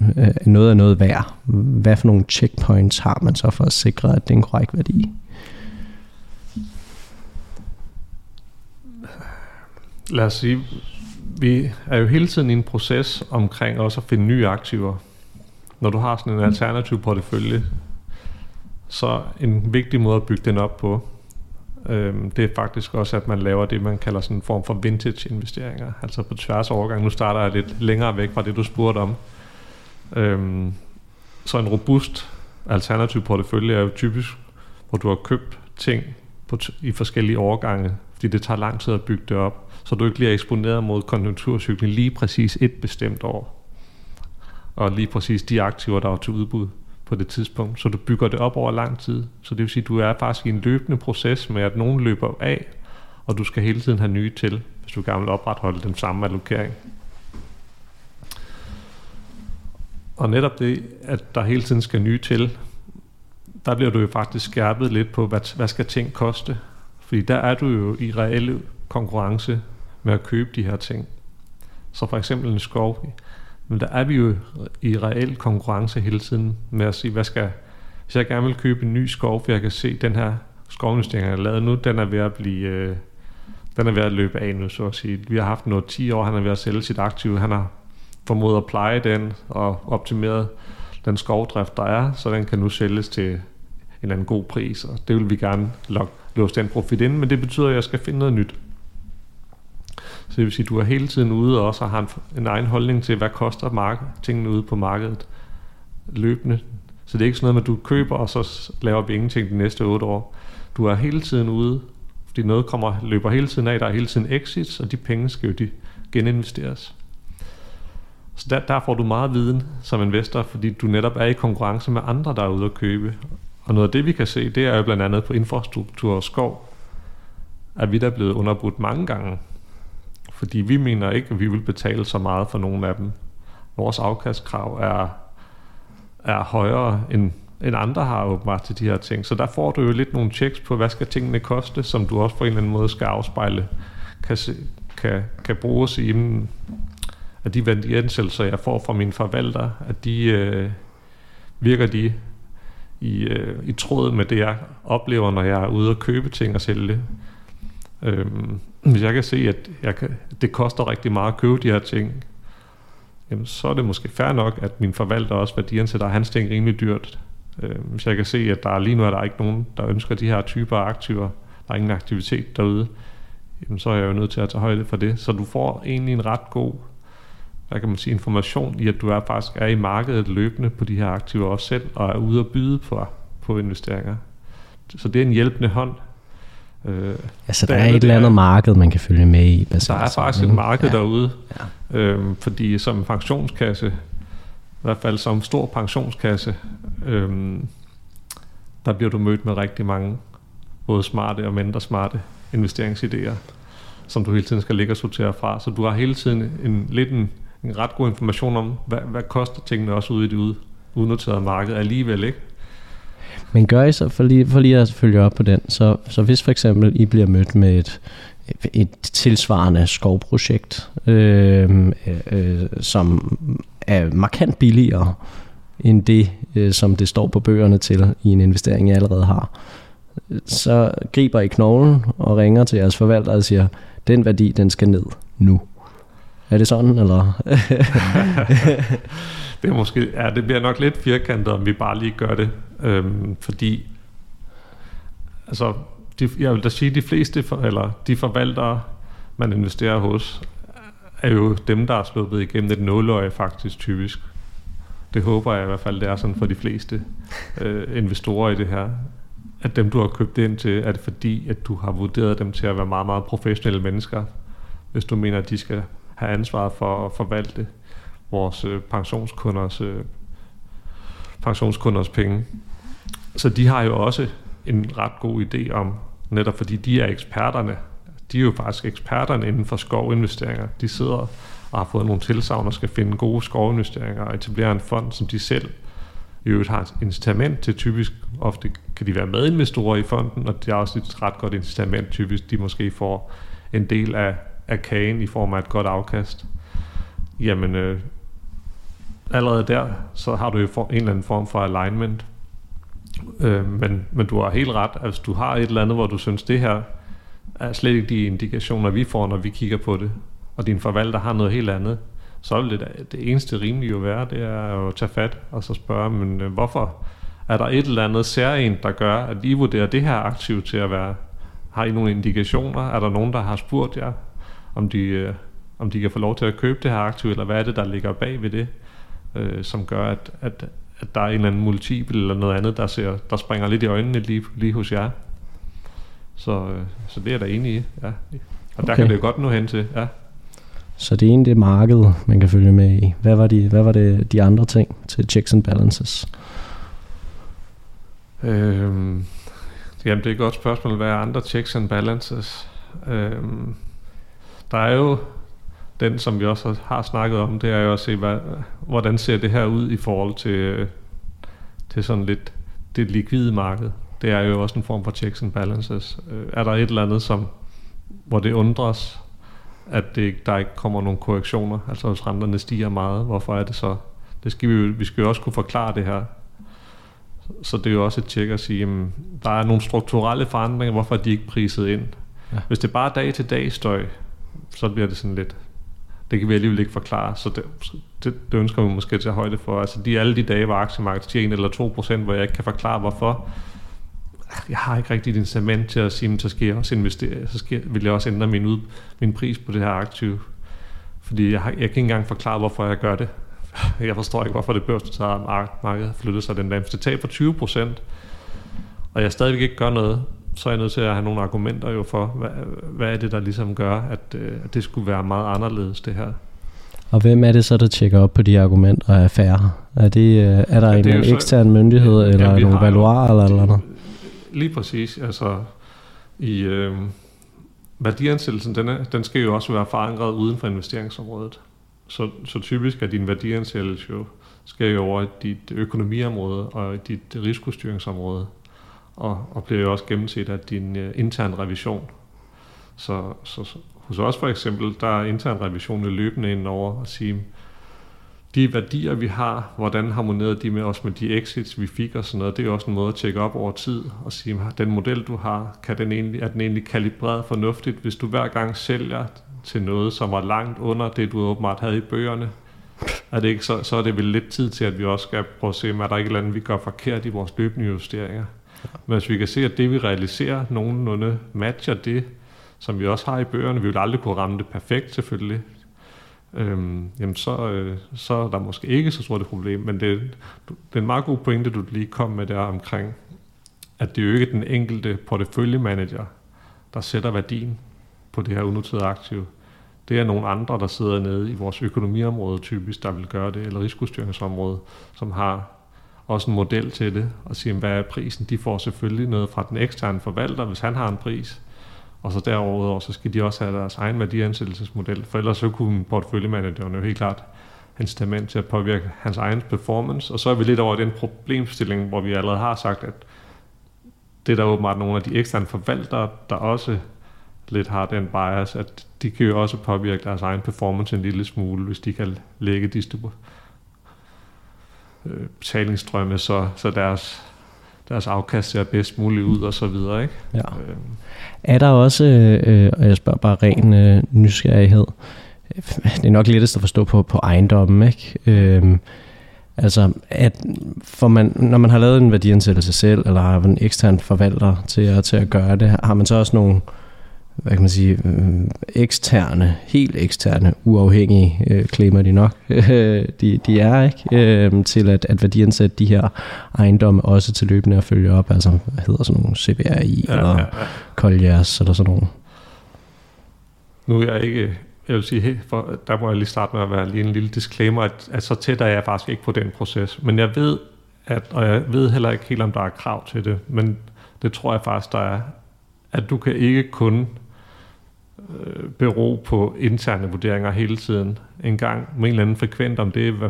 noget er noget værd, hvad for nogle checkpoints har man så for at sikre, at det er en korrekt værdi? Lad os sige, vi er jo hele tiden i en proces omkring også at finde nye aktiver. Når du har sådan en alternativ portefølje, så en vigtig måde at bygge den op på, øhm, det er faktisk også, at man laver det, man kalder sådan en form for vintage-investeringer, altså på tværs af overgangen. Nu starter jeg lidt længere væk fra det, du spurgte om. Øhm, så en robust alternativ portefølje er jo typisk, hvor du har købt ting på t- i forskellige overgange, fordi det tager lang tid at bygge det op, så du ikke bliver eksponeret mod konjunkturcyklen lige præcis et bestemt år. Og lige præcis de aktiver, der er til udbud på det tidspunkt. Så du bygger det op over lang tid. Så det vil sige, at du er faktisk i en løbende proces med, at nogen løber af, og du skal hele tiden have nye til, hvis du gerne vil opretholde den samme allokering. Og netop det, at der hele tiden skal nye til, der bliver du jo faktisk skærpet lidt på, hvad, hvad skal ting koste? Fordi der er du jo i reel konkurrence med at købe de her ting. Så for eksempel en skov. Men der er vi jo i reel konkurrence hele tiden med at sige, hvad skal, hvis jeg gerne vil købe en ny skov, for jeg kan se, at den her skovinvestering, jeg har lavet nu, den er ved at blive, øh, den er ved at løbe af nu, så at sige. Vi har haft noget ti år, han er ved at sælge sit aktiv, han har formået at pleje den og optimeret den skovdrift, der er, så den kan nu sælges til en eller anden god pris, og det vil vi gerne låse den profit ind, men det betyder, at jeg skal finde noget nyt. Så det vil sige, at du er hele tiden ude og også har en, en egen holdning til, hvad koster mark- tingene ude på markedet løbende. Så det er ikke sådan noget med, at du køber, og så laver vi ingenting de næste otte år. Du er hele tiden ude, fordi noget kommer, løber hele tiden af, der er hele tiden exits, og de penge skal jo de geninvesteres. Så der, der får du meget viden som investor, fordi du netop er i konkurrence med andre, der er ude at købe. Og noget af det, vi kan se, det er jo blandt andet på infrastruktur og skov, at vi der er blevet underbudt mange gange. Fordi vi mener ikke, at vi vil betale så meget for nogen af dem. Vores afkastkrav er, er højere, end, end andre har åbenbart til de her ting. Så der får du jo lidt nogle checks på, hvad skal tingene koste, som du også på en eller anden måde skal afspejle, kan, se, kan, kan bruges i, at de værdiansættelser, jeg får fra mine forvaltere, at de øh, virker de i, øh, i tråd med det, jeg oplever, når jeg er ude og købe ting og sælge det. Øhm, hvis jeg kan se, at jeg kan, det koster rigtig meget at købe de her ting, jamen, så er det måske fair nok, at min forvalter også værdiansætter hans ting rimelig dyrt. Øhm, hvis jeg kan se, at der lige nu er der ikke nogen, der ønsker de her typer af aktiver, der er ingen aktivitet derude, jamen, så er jeg jo nødt til at tage højde for det. Så du får egentlig en ret god, hvad kan man sige, information i, at du er faktisk er i markedet løbende på de her aktiver også selv, og er ude at byde på, på investeringer. Så det er en hjælpende hånd. Øh, altså der, der er et eller andet marked, man kan følge med i. Der er faktisk et marked ja. derude, ja. Øhm, fordi som pensionskasse, i hvert fald som stor pensionskasse, øhm, der bliver du mødt med rigtig mange både smarte og mindre smarte investeringsidéer, som du hele tiden skal ligge og sortere fra. Så du har hele tiden en, lidt en, en ret god information om, hvad, hvad koster tingene også ude i det udnoterede marked alligevel, ikke? Men gør I så, for lige, for lige at følge op på den, så, så hvis for eksempel I bliver mødt med et, et tilsvarende skovprojekt, øh, øh, som er markant billigere end det, øh, som det står på bøgerne til i en investering, I allerede har, så griber I knoglen og ringer til jeres forvalter og siger, den værdi, den skal ned nu. Er det sådan, eller? Det, er måske, ja, det bliver nok lidt firkantet, om vi bare lige gør det. Øhm, fordi altså, de, jeg vil da sige, de fleste for, eller de forvaltere, man investerer hos, er jo dem, der er sluppet igennem et nåløje faktisk typisk. Det håber jeg i hvert fald, det er sådan for de fleste øh, investorer i det her. At dem, du har købt ind til, er det fordi, at du har vurderet dem til at være meget, meget professionelle mennesker, hvis du mener, at de skal have ansvar for at forvalte vores øh, pensionskunders, øh, pensionskunders penge. Så de har jo også en ret god idé om, netop fordi de er eksperterne, de er jo faktisk eksperterne inden for skovinvesteringer. De sidder og har fået nogle tilsagn og skal finde gode skovinvesteringer og etablere en fond, som de selv i øvrigt har et incitament til. Typisk ofte kan de være medinvestorer i fonden, og det er også et ret godt incitament typisk. De måske får en del af, af kagen i form af et godt afkast. Jamen øh, allerede der, så har du jo en eller anden form for alignment. Øh, men, men du har helt ret, at hvis du har et eller andet, hvor du synes, det her er slet ikke de indikationer, vi får, når vi kigger på det, og din forvalter har noget helt andet, så vil det, det eneste rimelige jo være, det er at tage fat og så spørge, men hvorfor er der et eller andet særligt, der gør, at I vurderer det her aktiv til at være? Har I nogle indikationer? Er der nogen, der har spurgt jer, om de, om de kan få lov til at købe det her aktiv, eller hvad er det, der ligger bag ved det, øh, som gør, at, at, at der er en eller anden multipel eller noget andet, der, ser, der springer lidt i øjnene lige, lige hos jer? Så, så det er der enig i, ja. Og okay. Der kan det jo godt nå hen til, ja. Så det ene, det er markedet, man kan følge med i. Hvad var, de, hvad var det de andre ting til checks and balances? Øhm, jamen, det er et godt spørgsmål. Hvad er andre checks and balances? Øhm, der er jo den, som vi også har snakket om, det er jo at se, hvad, hvordan ser det her ud i forhold til, til sådan lidt det likvide marked. Det er jo også en form for checks and balances. Er der et eller andet, som, hvor det undres, at det, der ikke kommer nogle korrektioner, altså hvis renterne stiger meget, hvorfor er det så? Det skal vi, vi skal jo også kunne forklare det her. Så det er jo også et tjek at sige, jamen, der er nogle strukturelle forandringer, hvorfor er de ikke priset ind? Ja. Hvis det bare er dag til dag støj, så bliver det sådan lidt, det kan vi alligevel ikke forklare, så det, det, det ønsker vi måske at tage højde for. Altså de, alle de dage, hvor aktiemarkedet stiger en eller to procent, hvor jeg ikke kan forklare hvorfor, jeg har ikke rigtigt et incitament til at sige, men så skal jeg også investere, så skal jeg, vil jeg også ændre min, ud, min pris på det her aktiv. Fordi jeg, har, jeg kan ikke engang forklare, hvorfor jeg gør det. Jeg forstår ikke, hvorfor det børsnoterede marked har flyttet sig den dag. Hvis det tager på tyve procent, og jeg stadigvæk ikke gør noget, så er jeg nødt til at have nogle argumenter jo for, hvad, hvad er det, der ligesom gør, at, at det skulle være meget anderledes, det her. Og hvem er det så, der tjekker op på de argumenter og er færre? Er, det, er der ja, det er en så, ekstern myndighed, ja, eller ja, nogle valuarer eller eller andet? Lige præcis, altså i øh, værdiansættelsen, den, er, den skal jo også være forankret uden for investeringsområdet. Så, så typisk er din værdiansættelse jo, skal jo over dit økonomiområde og dit risikostyringsområde, og, og bliver jo også gennemset af din øh, intern revision. Så, så, så hos os for eksempel, der er intern revision løbende ind over og sige, de værdier, vi har, hvordan harmonerede de med os med de exits, vi fik og sådan noget, det er også en måde at tjekke op over tid og sige, den model, du har, kan den egentlig, er den egentlig kalibreret fornuftigt? Hvis du hver gang sælger til noget, som var langt under det, du åbenbart havde i bøgerne, er det ikke, så, så er det vel lidt tid til, at vi også skal prøve at se, om der er ikke noget, vi gør forkert i vores løbende justeringer. Men hvis vi kan se, at det, vi realiserer, nogenlunde matcher det, som vi også har i bøgerne, vi vil aldrig kunne ramme det perfekt selvfølgelig, Øhm, jamen så, øh, så er der måske ikke så stort et problem, men det, det er en meget god pointe, du lige kom med der omkring, at det er jo ikke den enkelte porteføljemanager, der sætter værdien på det her unoterede aktiv. Det er nogle andre, der sidder nede i vores økonomiområde typisk, der vil gøre det, eller risikostyringsområde, som har også en model til det, og siger, hvad er prisen? De får selvfølgelig noget fra den eksterne forvalter, hvis han har en pris. Og så derover så skal de også have deres egen værdiansættelsesmodel, for ellers så kunne porteføljemanageren jo helt klart incitament til at påvirke hans egen performance. Og så er vi lidt over den problemstilling, hvor vi allerede har sagt, at det er der åbenbart nogle af de eksterne forvaltere, der også lidt har den bias, at de kan jo også påvirke deres egen performance en lille smule, hvis de kan lægge distribu- øh, betalingsstrømme, så, så deres... deres afkast ser bedst muligt ud og så videre, ikke? Ja. Er der også, øh, og jeg spørger bare ren øh, nysgerrighed, det er nok lettest at forstå på, på ejendommen, ikke? Øh, altså, at for man, når man har lavet en værdiansættelse selv, eller har en ekstern forvalter til at, til at gøre det, har man så også nogle hvad kan man sige, eksterne, helt eksterne, uafhængige, øh, claimer de nok, de, de er, ikke, øh, til at, at værdiansætte de her ejendomme også til løbende at følge op, altså hvad hedder sådan nogle C B R E ja, eller ja, ja. Colliers eller sådan nogle. Nu er jeg ikke, jeg vil sige, hey, for, der må jeg lige starte med at være lige en lille disclaimer, at, at så tæt er jeg faktisk ikke på den proces, men jeg ved, at, og jeg ved heller ikke helt, om der er krav til det, men det tror jeg faktisk, der er, at du kan ikke kun øh, bero på interne vurderinger hele tiden. En gang med en eller anden frekvent, om det er hver,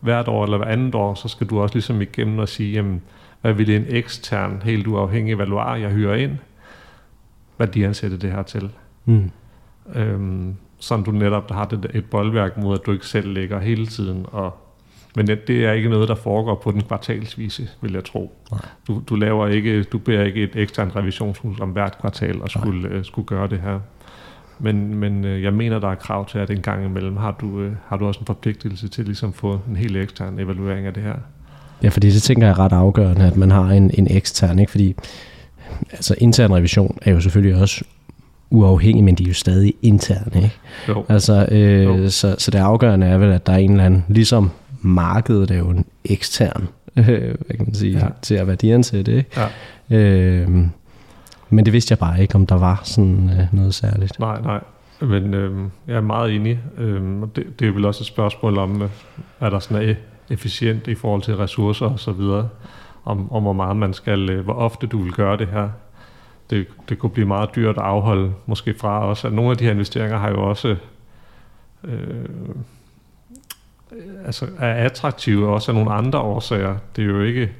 hvert år eller hver andet år, så skal du også ligesom igennem og sige, jamen, hvad vil en ekstern, helt uafhængig valuar, jeg hyrer ind, hvad de ansætter det her til. Mm. Øhm, sådan du netop har det, et boldværk mod, at du ikke selv ligger hele tiden. Og, men det, det er ikke noget, der foregår på den kvartalsvise, vil jeg tro. Du, du, laver ikke, du beder ikke et eksternt revisionshus om hvert kvartal og skulle, øh, skulle gøre det her. Men, men øh, jeg mener, der er krav til, at en gang imellem har du, øh, har du også en forpligtelse til at ligesom få en helt ekstern evaluering af det her. Ja, fordi det tænker jeg er ret afgørende, at man har en, en ekstern. Ikke? Fordi altså, intern revision er jo selvfølgelig også uafhængig, men de er jo stadig interne, ikke? Jo. Altså, øh, jo. Så, så det afgørende er vel, at der er en eller anden, ligesom markedet er jo en ekstern, øh, hvad kan man sige, ja. til at værdiansætte, ikke? Ja. Øh, men det vidste jeg bare ikke, om der var sådan øh, noget særligt. Nej, nej, men øh, jeg er meget enig. Øh, det, det er vel også et spørgsmål om, øh, er der sådan noget efficient i forhold til ressourcer og så videre, om, om hvor meget man skal, øh, hvor ofte du vil gøre det her. Det, det kunne blive meget dyrt at afholde måske fra os. Nogle af de her investeringer har jo også øh, altså er attraktive også af nogle andre årsager. Det er jo ikke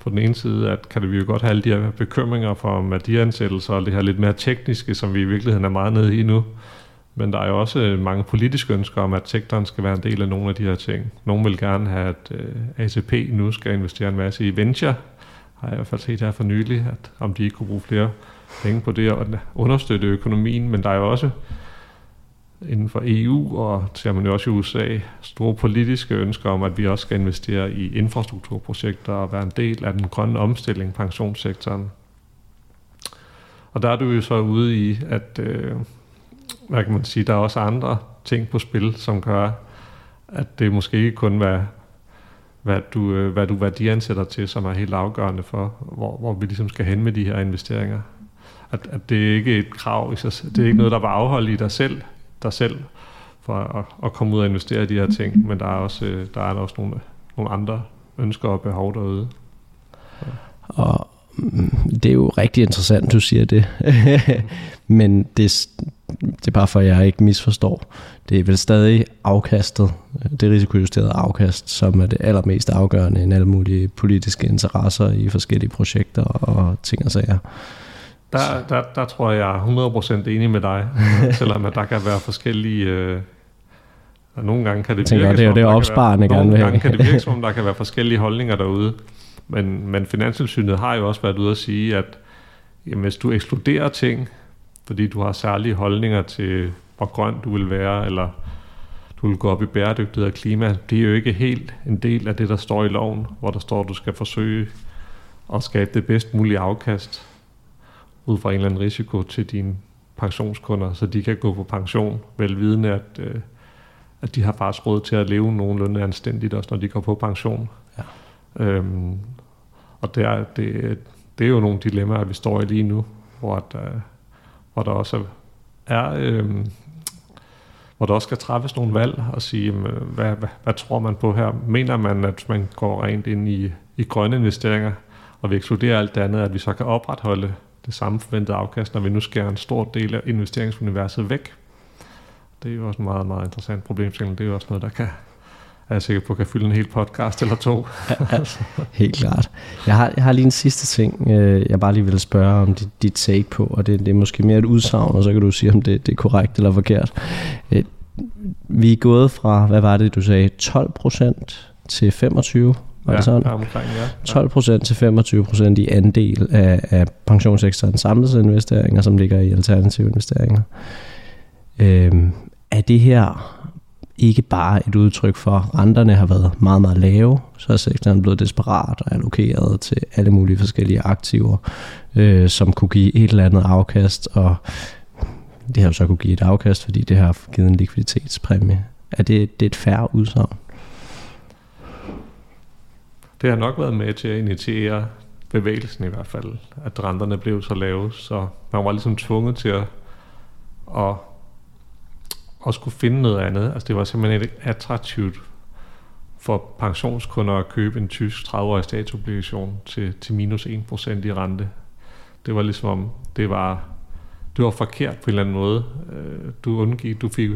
på den ene side, at kan det, vi jo godt have alle de her bekymringer for værdiansættelser og det her lidt mere tekniske, som vi i virkeligheden er meget nede i nu. Men der er jo også mange politiske ønsker om, at sektoren skal være en del af nogle af de her ting. Nogle vil gerne have, at øh, A T P nu skal investere en masse i venture. Jeg har i hvert fald set her for nylig, at om de ikke kunne bruge flere penge på det og understøtte økonomien, men der er jo også inden for E U og ser man jo også i U S A store politiske ønsker om, at vi også skal investere i infrastrukturprojekter og være en del af den grønne omstilling, pensionssektoren. Og der er du jo så ude i, at øh, hvad kan man sige, der er også andre ting på spil, som gør, at det måske ikke kun er hvad du, hvad du værdiansætter til, som er helt afgørende for, hvor, hvor vi ligesom skal hen med de her investeringer. At, at det er ikke et krav i sig selv. Det er ikke noget, der var afholdt i dig selv, dig selv for at, at komme ud og investere i de her ting, men der er også, der er også nogle, nogle andre ønsker og behov derude. Ja. Og det er jo rigtig interessant, du siger det. Men det, det er bare for, at jeg ikke misforstår. Det er vel stadig afkastet, det risikojusterede afkast, som er det allermest afgørende end alle mulige politiske interesser i forskellige projekter og ting og sager. Der, der, der tror jeg, jeg er hundrede procent enig med dig, selvom at der kan være forskellige... Øh nogle gange kan det virke, jeg, det er, som, det er opsparende være, nogle gange kan det virke, som der kan være forskellige holdninger derude. Men, men Finanstilsynet har jo også været ude at sige, at jamen, hvis du ekskluderer ting, fordi du har særlige holdninger til, hvor grøn du vil være, eller du vil gå op i bæredygtighed og klima, det er jo ikke helt en del af det, der står i loven, hvor der står, at du skal forsøge at skabe det bedst mulige afkast ud fra en eller anden risiko til dine pensionskunder, så de kan gå på pension, velvidende at, at de har faktisk råd til at leve nogenlunde anstændigt, også når de går på pension. Ja. Øhm, og det er, det, det er jo nogle dilemmaer, vi står i lige nu, hvor, at, øh, hvor der også er, øh, hvor der også skal træffes nogle valg og sige, øh, hvad, hvad, hvad tror man på her? Mener man, at man går rent ind i, i grønne investeringer, og vi ekskluderer alt det andet, at vi så kan opretholde det samme forventede afkast, når vi nu skærer en stor del af investeringsuniverset væk? Det er jo også en meget, meget interessant problemstilling. Det er jo også noget, der kan... Jeg er sikker på, at jeg kan fylde en hel podcast eller to. Helt klart. Jeg har, jeg har lige en sidste ting, jeg bare lige vil spørge om dit, dit take på, og det, det er måske mere et udsagn, og så kan du sige, om det, det er korrekt eller forkert. Vi er gået fra, hvad var det, du sagde, tolv procent til femogtyve procent? Ja, sådan? Omkring, ja. tolv procent til femogtyve procent i andel af, af pensionssektorens samlede investeringer, som ligger i alternative investeringer. Øhm, er det her... ikke bare et udtryk for, at renterne har været meget, meget lave, så er sektoren blevet desperat og allokeret til alle mulige forskellige aktiver, øh, som kunne give et eller andet afkast, og Det har jo så kunne give et afkast, fordi det har givet en likviditetspræmie. Er det, det er et færre udsagn? Det har nok været med til at initiere bevægelsen i hvert fald, at renterne blev så lave, så man var ligesom tvunget til at, at, at skulle finde noget andet. Altså det var simpelthen ikke attraktivt for pensionskunder at købe en tysk tredive-årig statsobligation til, til minus en procent i rente. Det var ligesom om, det var, det var forkert på en eller anden måde. Du undgik, du, fik,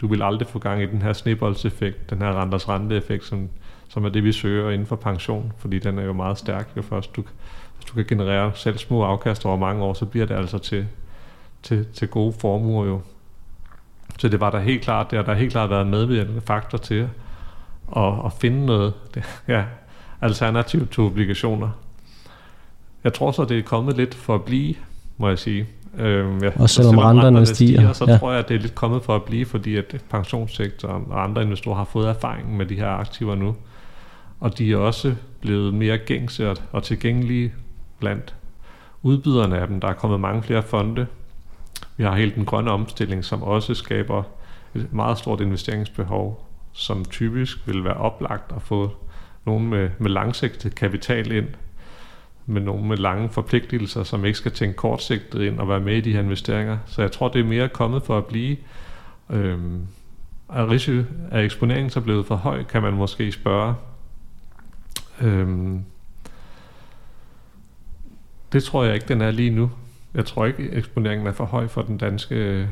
du ville aldrig få gang i den her sneboldseffekt, den her renters renteeffekt, som som er det, vi søger inden for pension, fordi den er jo meget stærk. Jo først du, hvis du kan generere selv små afkast over mange år, så bliver det altså til, til, til gode formuer jo. Så det var der helt klart, det har der helt klart været medvirkende faktor til at, at finde noget det, ja, alternativt til obligationer. Jeg tror så, det er kommet lidt for at blive, må jeg sige. Øhm, ja, og selvom, selvom renterne, renterne stiger, stiger så ja. tror jeg, det er lidt kommet for at blive, fordi at pensionssektoren og andre investorer har fået erfaring med de her aktiver nu. Og de er også blevet mere gængse og tilgængelige blandt udbyderne af dem. Der er kommet mange flere fonde. Vi har hele den grønne omstilling, som også skaber et meget stort investeringsbehov, som typisk vil være oplagt at få nogen med, med langsigtet kapital ind, med nogen med lange forpligtelser, som ikke skal tænke kortsigtet ind og være med i de her investeringer. Så jeg tror, det er mere kommet for at blive. Øhm, er, risiko, er eksponeringen så blevet for høj, kan man måske spørge. Det tror jeg ikke, den er lige nu. Jeg tror ikke, eksponeringen er for høj for den danske,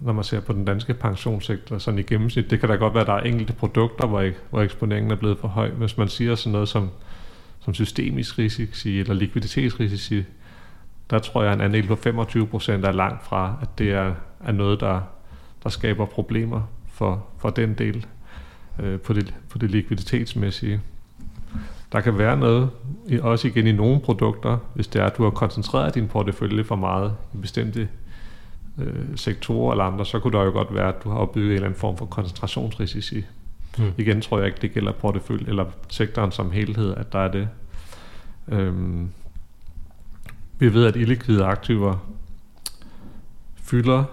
når man ser på den danske pensionssektor sådan i gennemsnit. Det kan da godt være, at der er enkelte produkter, hvor, hvor eksponeringen er blevet for høj. Hvis man siger sådan noget som, som systemisk risici eller likviditetsrisici, der tror jeg, en andel på femogtyve procent er langt fra, at det er, er noget, der, der skaber problemer for, for den del øh, på, det, på det likviditetsmæssige. Der kan være noget, også igen i nogle produkter, hvis det er, at du har koncentreret din portefølje for meget i bestemte øh, sektorer eller andre, så kunne der jo godt være, at du har opbygget en eller anden form for koncentrationsrisici. Hmm. Igen tror jeg ikke, det gælder portefølje eller sektoren som helhed, at der er det. Øhm, vi ved, at illikvide aktiver fylder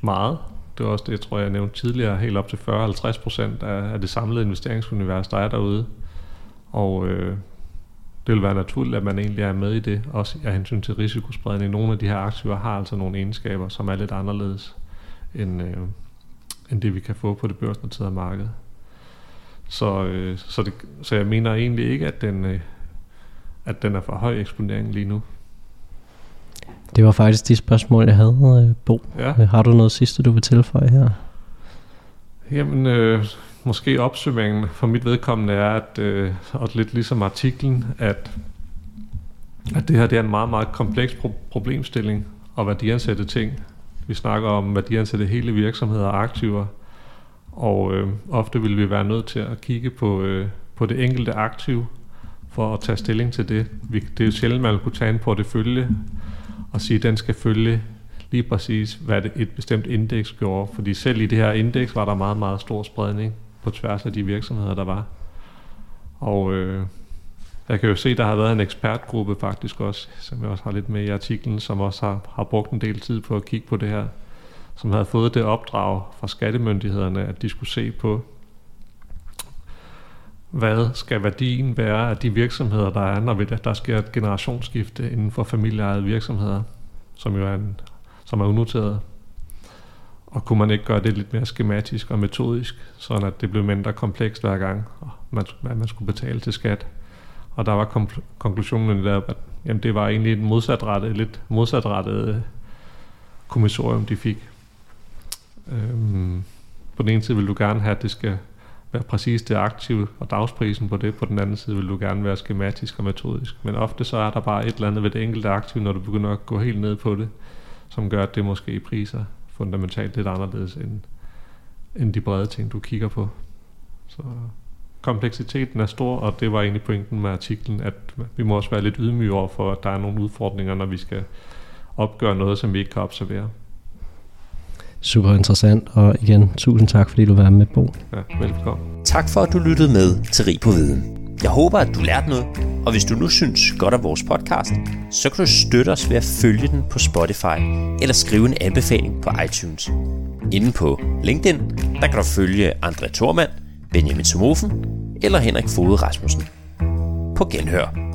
meget. Det var også det, jeg tror, jeg nævnte tidligere, helt op til fyrre til halvtreds procent af det samlede investeringsunivers, der er derude. Og øh, det vil være naturligt, at man egentlig er med i det, også af hensyn til risikospredning. Nogle af de her aktiver har altså nogle egenskaber, som er lidt anderledes, end, øh, end det vi kan få på det børsnoterede marked. Så, øh, så, det, så jeg mener egentlig ikke, at den, øh, at den er for høj eksponering lige nu. Det var faktisk de spørgsmål, jeg havde, Bo. Ja. Har du noget sidste, du vil tilføje her? Jamen, øh, måske opsummeringen for mit vedkommende er, at, øh, og lidt ligesom artiklen, at, at det her det er en meget, meget kompleks pro- problemstilling og værdiansætte ting. Vi snakker om værdiansætte hele virksomheder og aktiver, og øh, ofte vil vi være nødt til at kigge på, øh, på det enkelte aktiv for at tage stilling til det. Vi, det er jo sjældent, man kunne tage en portefølje og sige, at den skal følge lige præcis, hvad det, et bestemt indeks gjorde. Fordi selv i det her indeks var der meget, meget stor spredning på tværs af de virksomheder, der var. Og øh, jeg kan jo se, der har været en ekspertgruppe faktisk også, som jeg også har lidt med i artiklen, som også har, har brugt en del tid på at kigge på det her, som havde fået det opdrag fra skattemyndighederne, at de skulle se på, hvad skal værdien være af de virksomheder, der er, når der sker et generationsskifte inden for familieejede virksomheder, som jo er, en, som er unoteret. Og kunne man ikke gøre det lidt mere skematisk og metodisk, sådan at det blev mindre komplekst hver gang, og man, man skulle betale til skat. Og der var kompl- konklusionen der, at jamen, det var egentlig et modsatrettet, lidt modsatrettet kommissorium, de fik. Øhm, på den ene side vil du gerne have, at det skal være præcis det aktive og dagsprisen på det. På den anden side vil du gerne være skematisk og metodisk. Men ofte så er der bare et eller andet ved det enkelte aktiv, når du begynder at gå helt ned på det, som gør, at det måske i priser fundamentalt lidt anderledes end, end de brede ting, du kigger på. Så kompleksiteten er stor, og det var egentlig pointen med artiklen, at vi må også være lidt ydmyge over for, at der er nogle udfordringer, når vi skal opgøre noget, som vi ikke kan observere. Super interessant, og igen, tusind tak, fordi du var med, Bo. Ja, velkommen. Tak for, at du lyttede med til Rig på Viden. Jeg håber, at du lærte noget, Og hvis du nu synes godt om vores podcast, så kan du støtte os ved at følge den på Spotify eller skrive en anbefaling på iTunes. Inde på LinkedIn, der kan du følge André Thormann, Benjamin Somofen eller Henrik Fode Rasmussen. På genhør.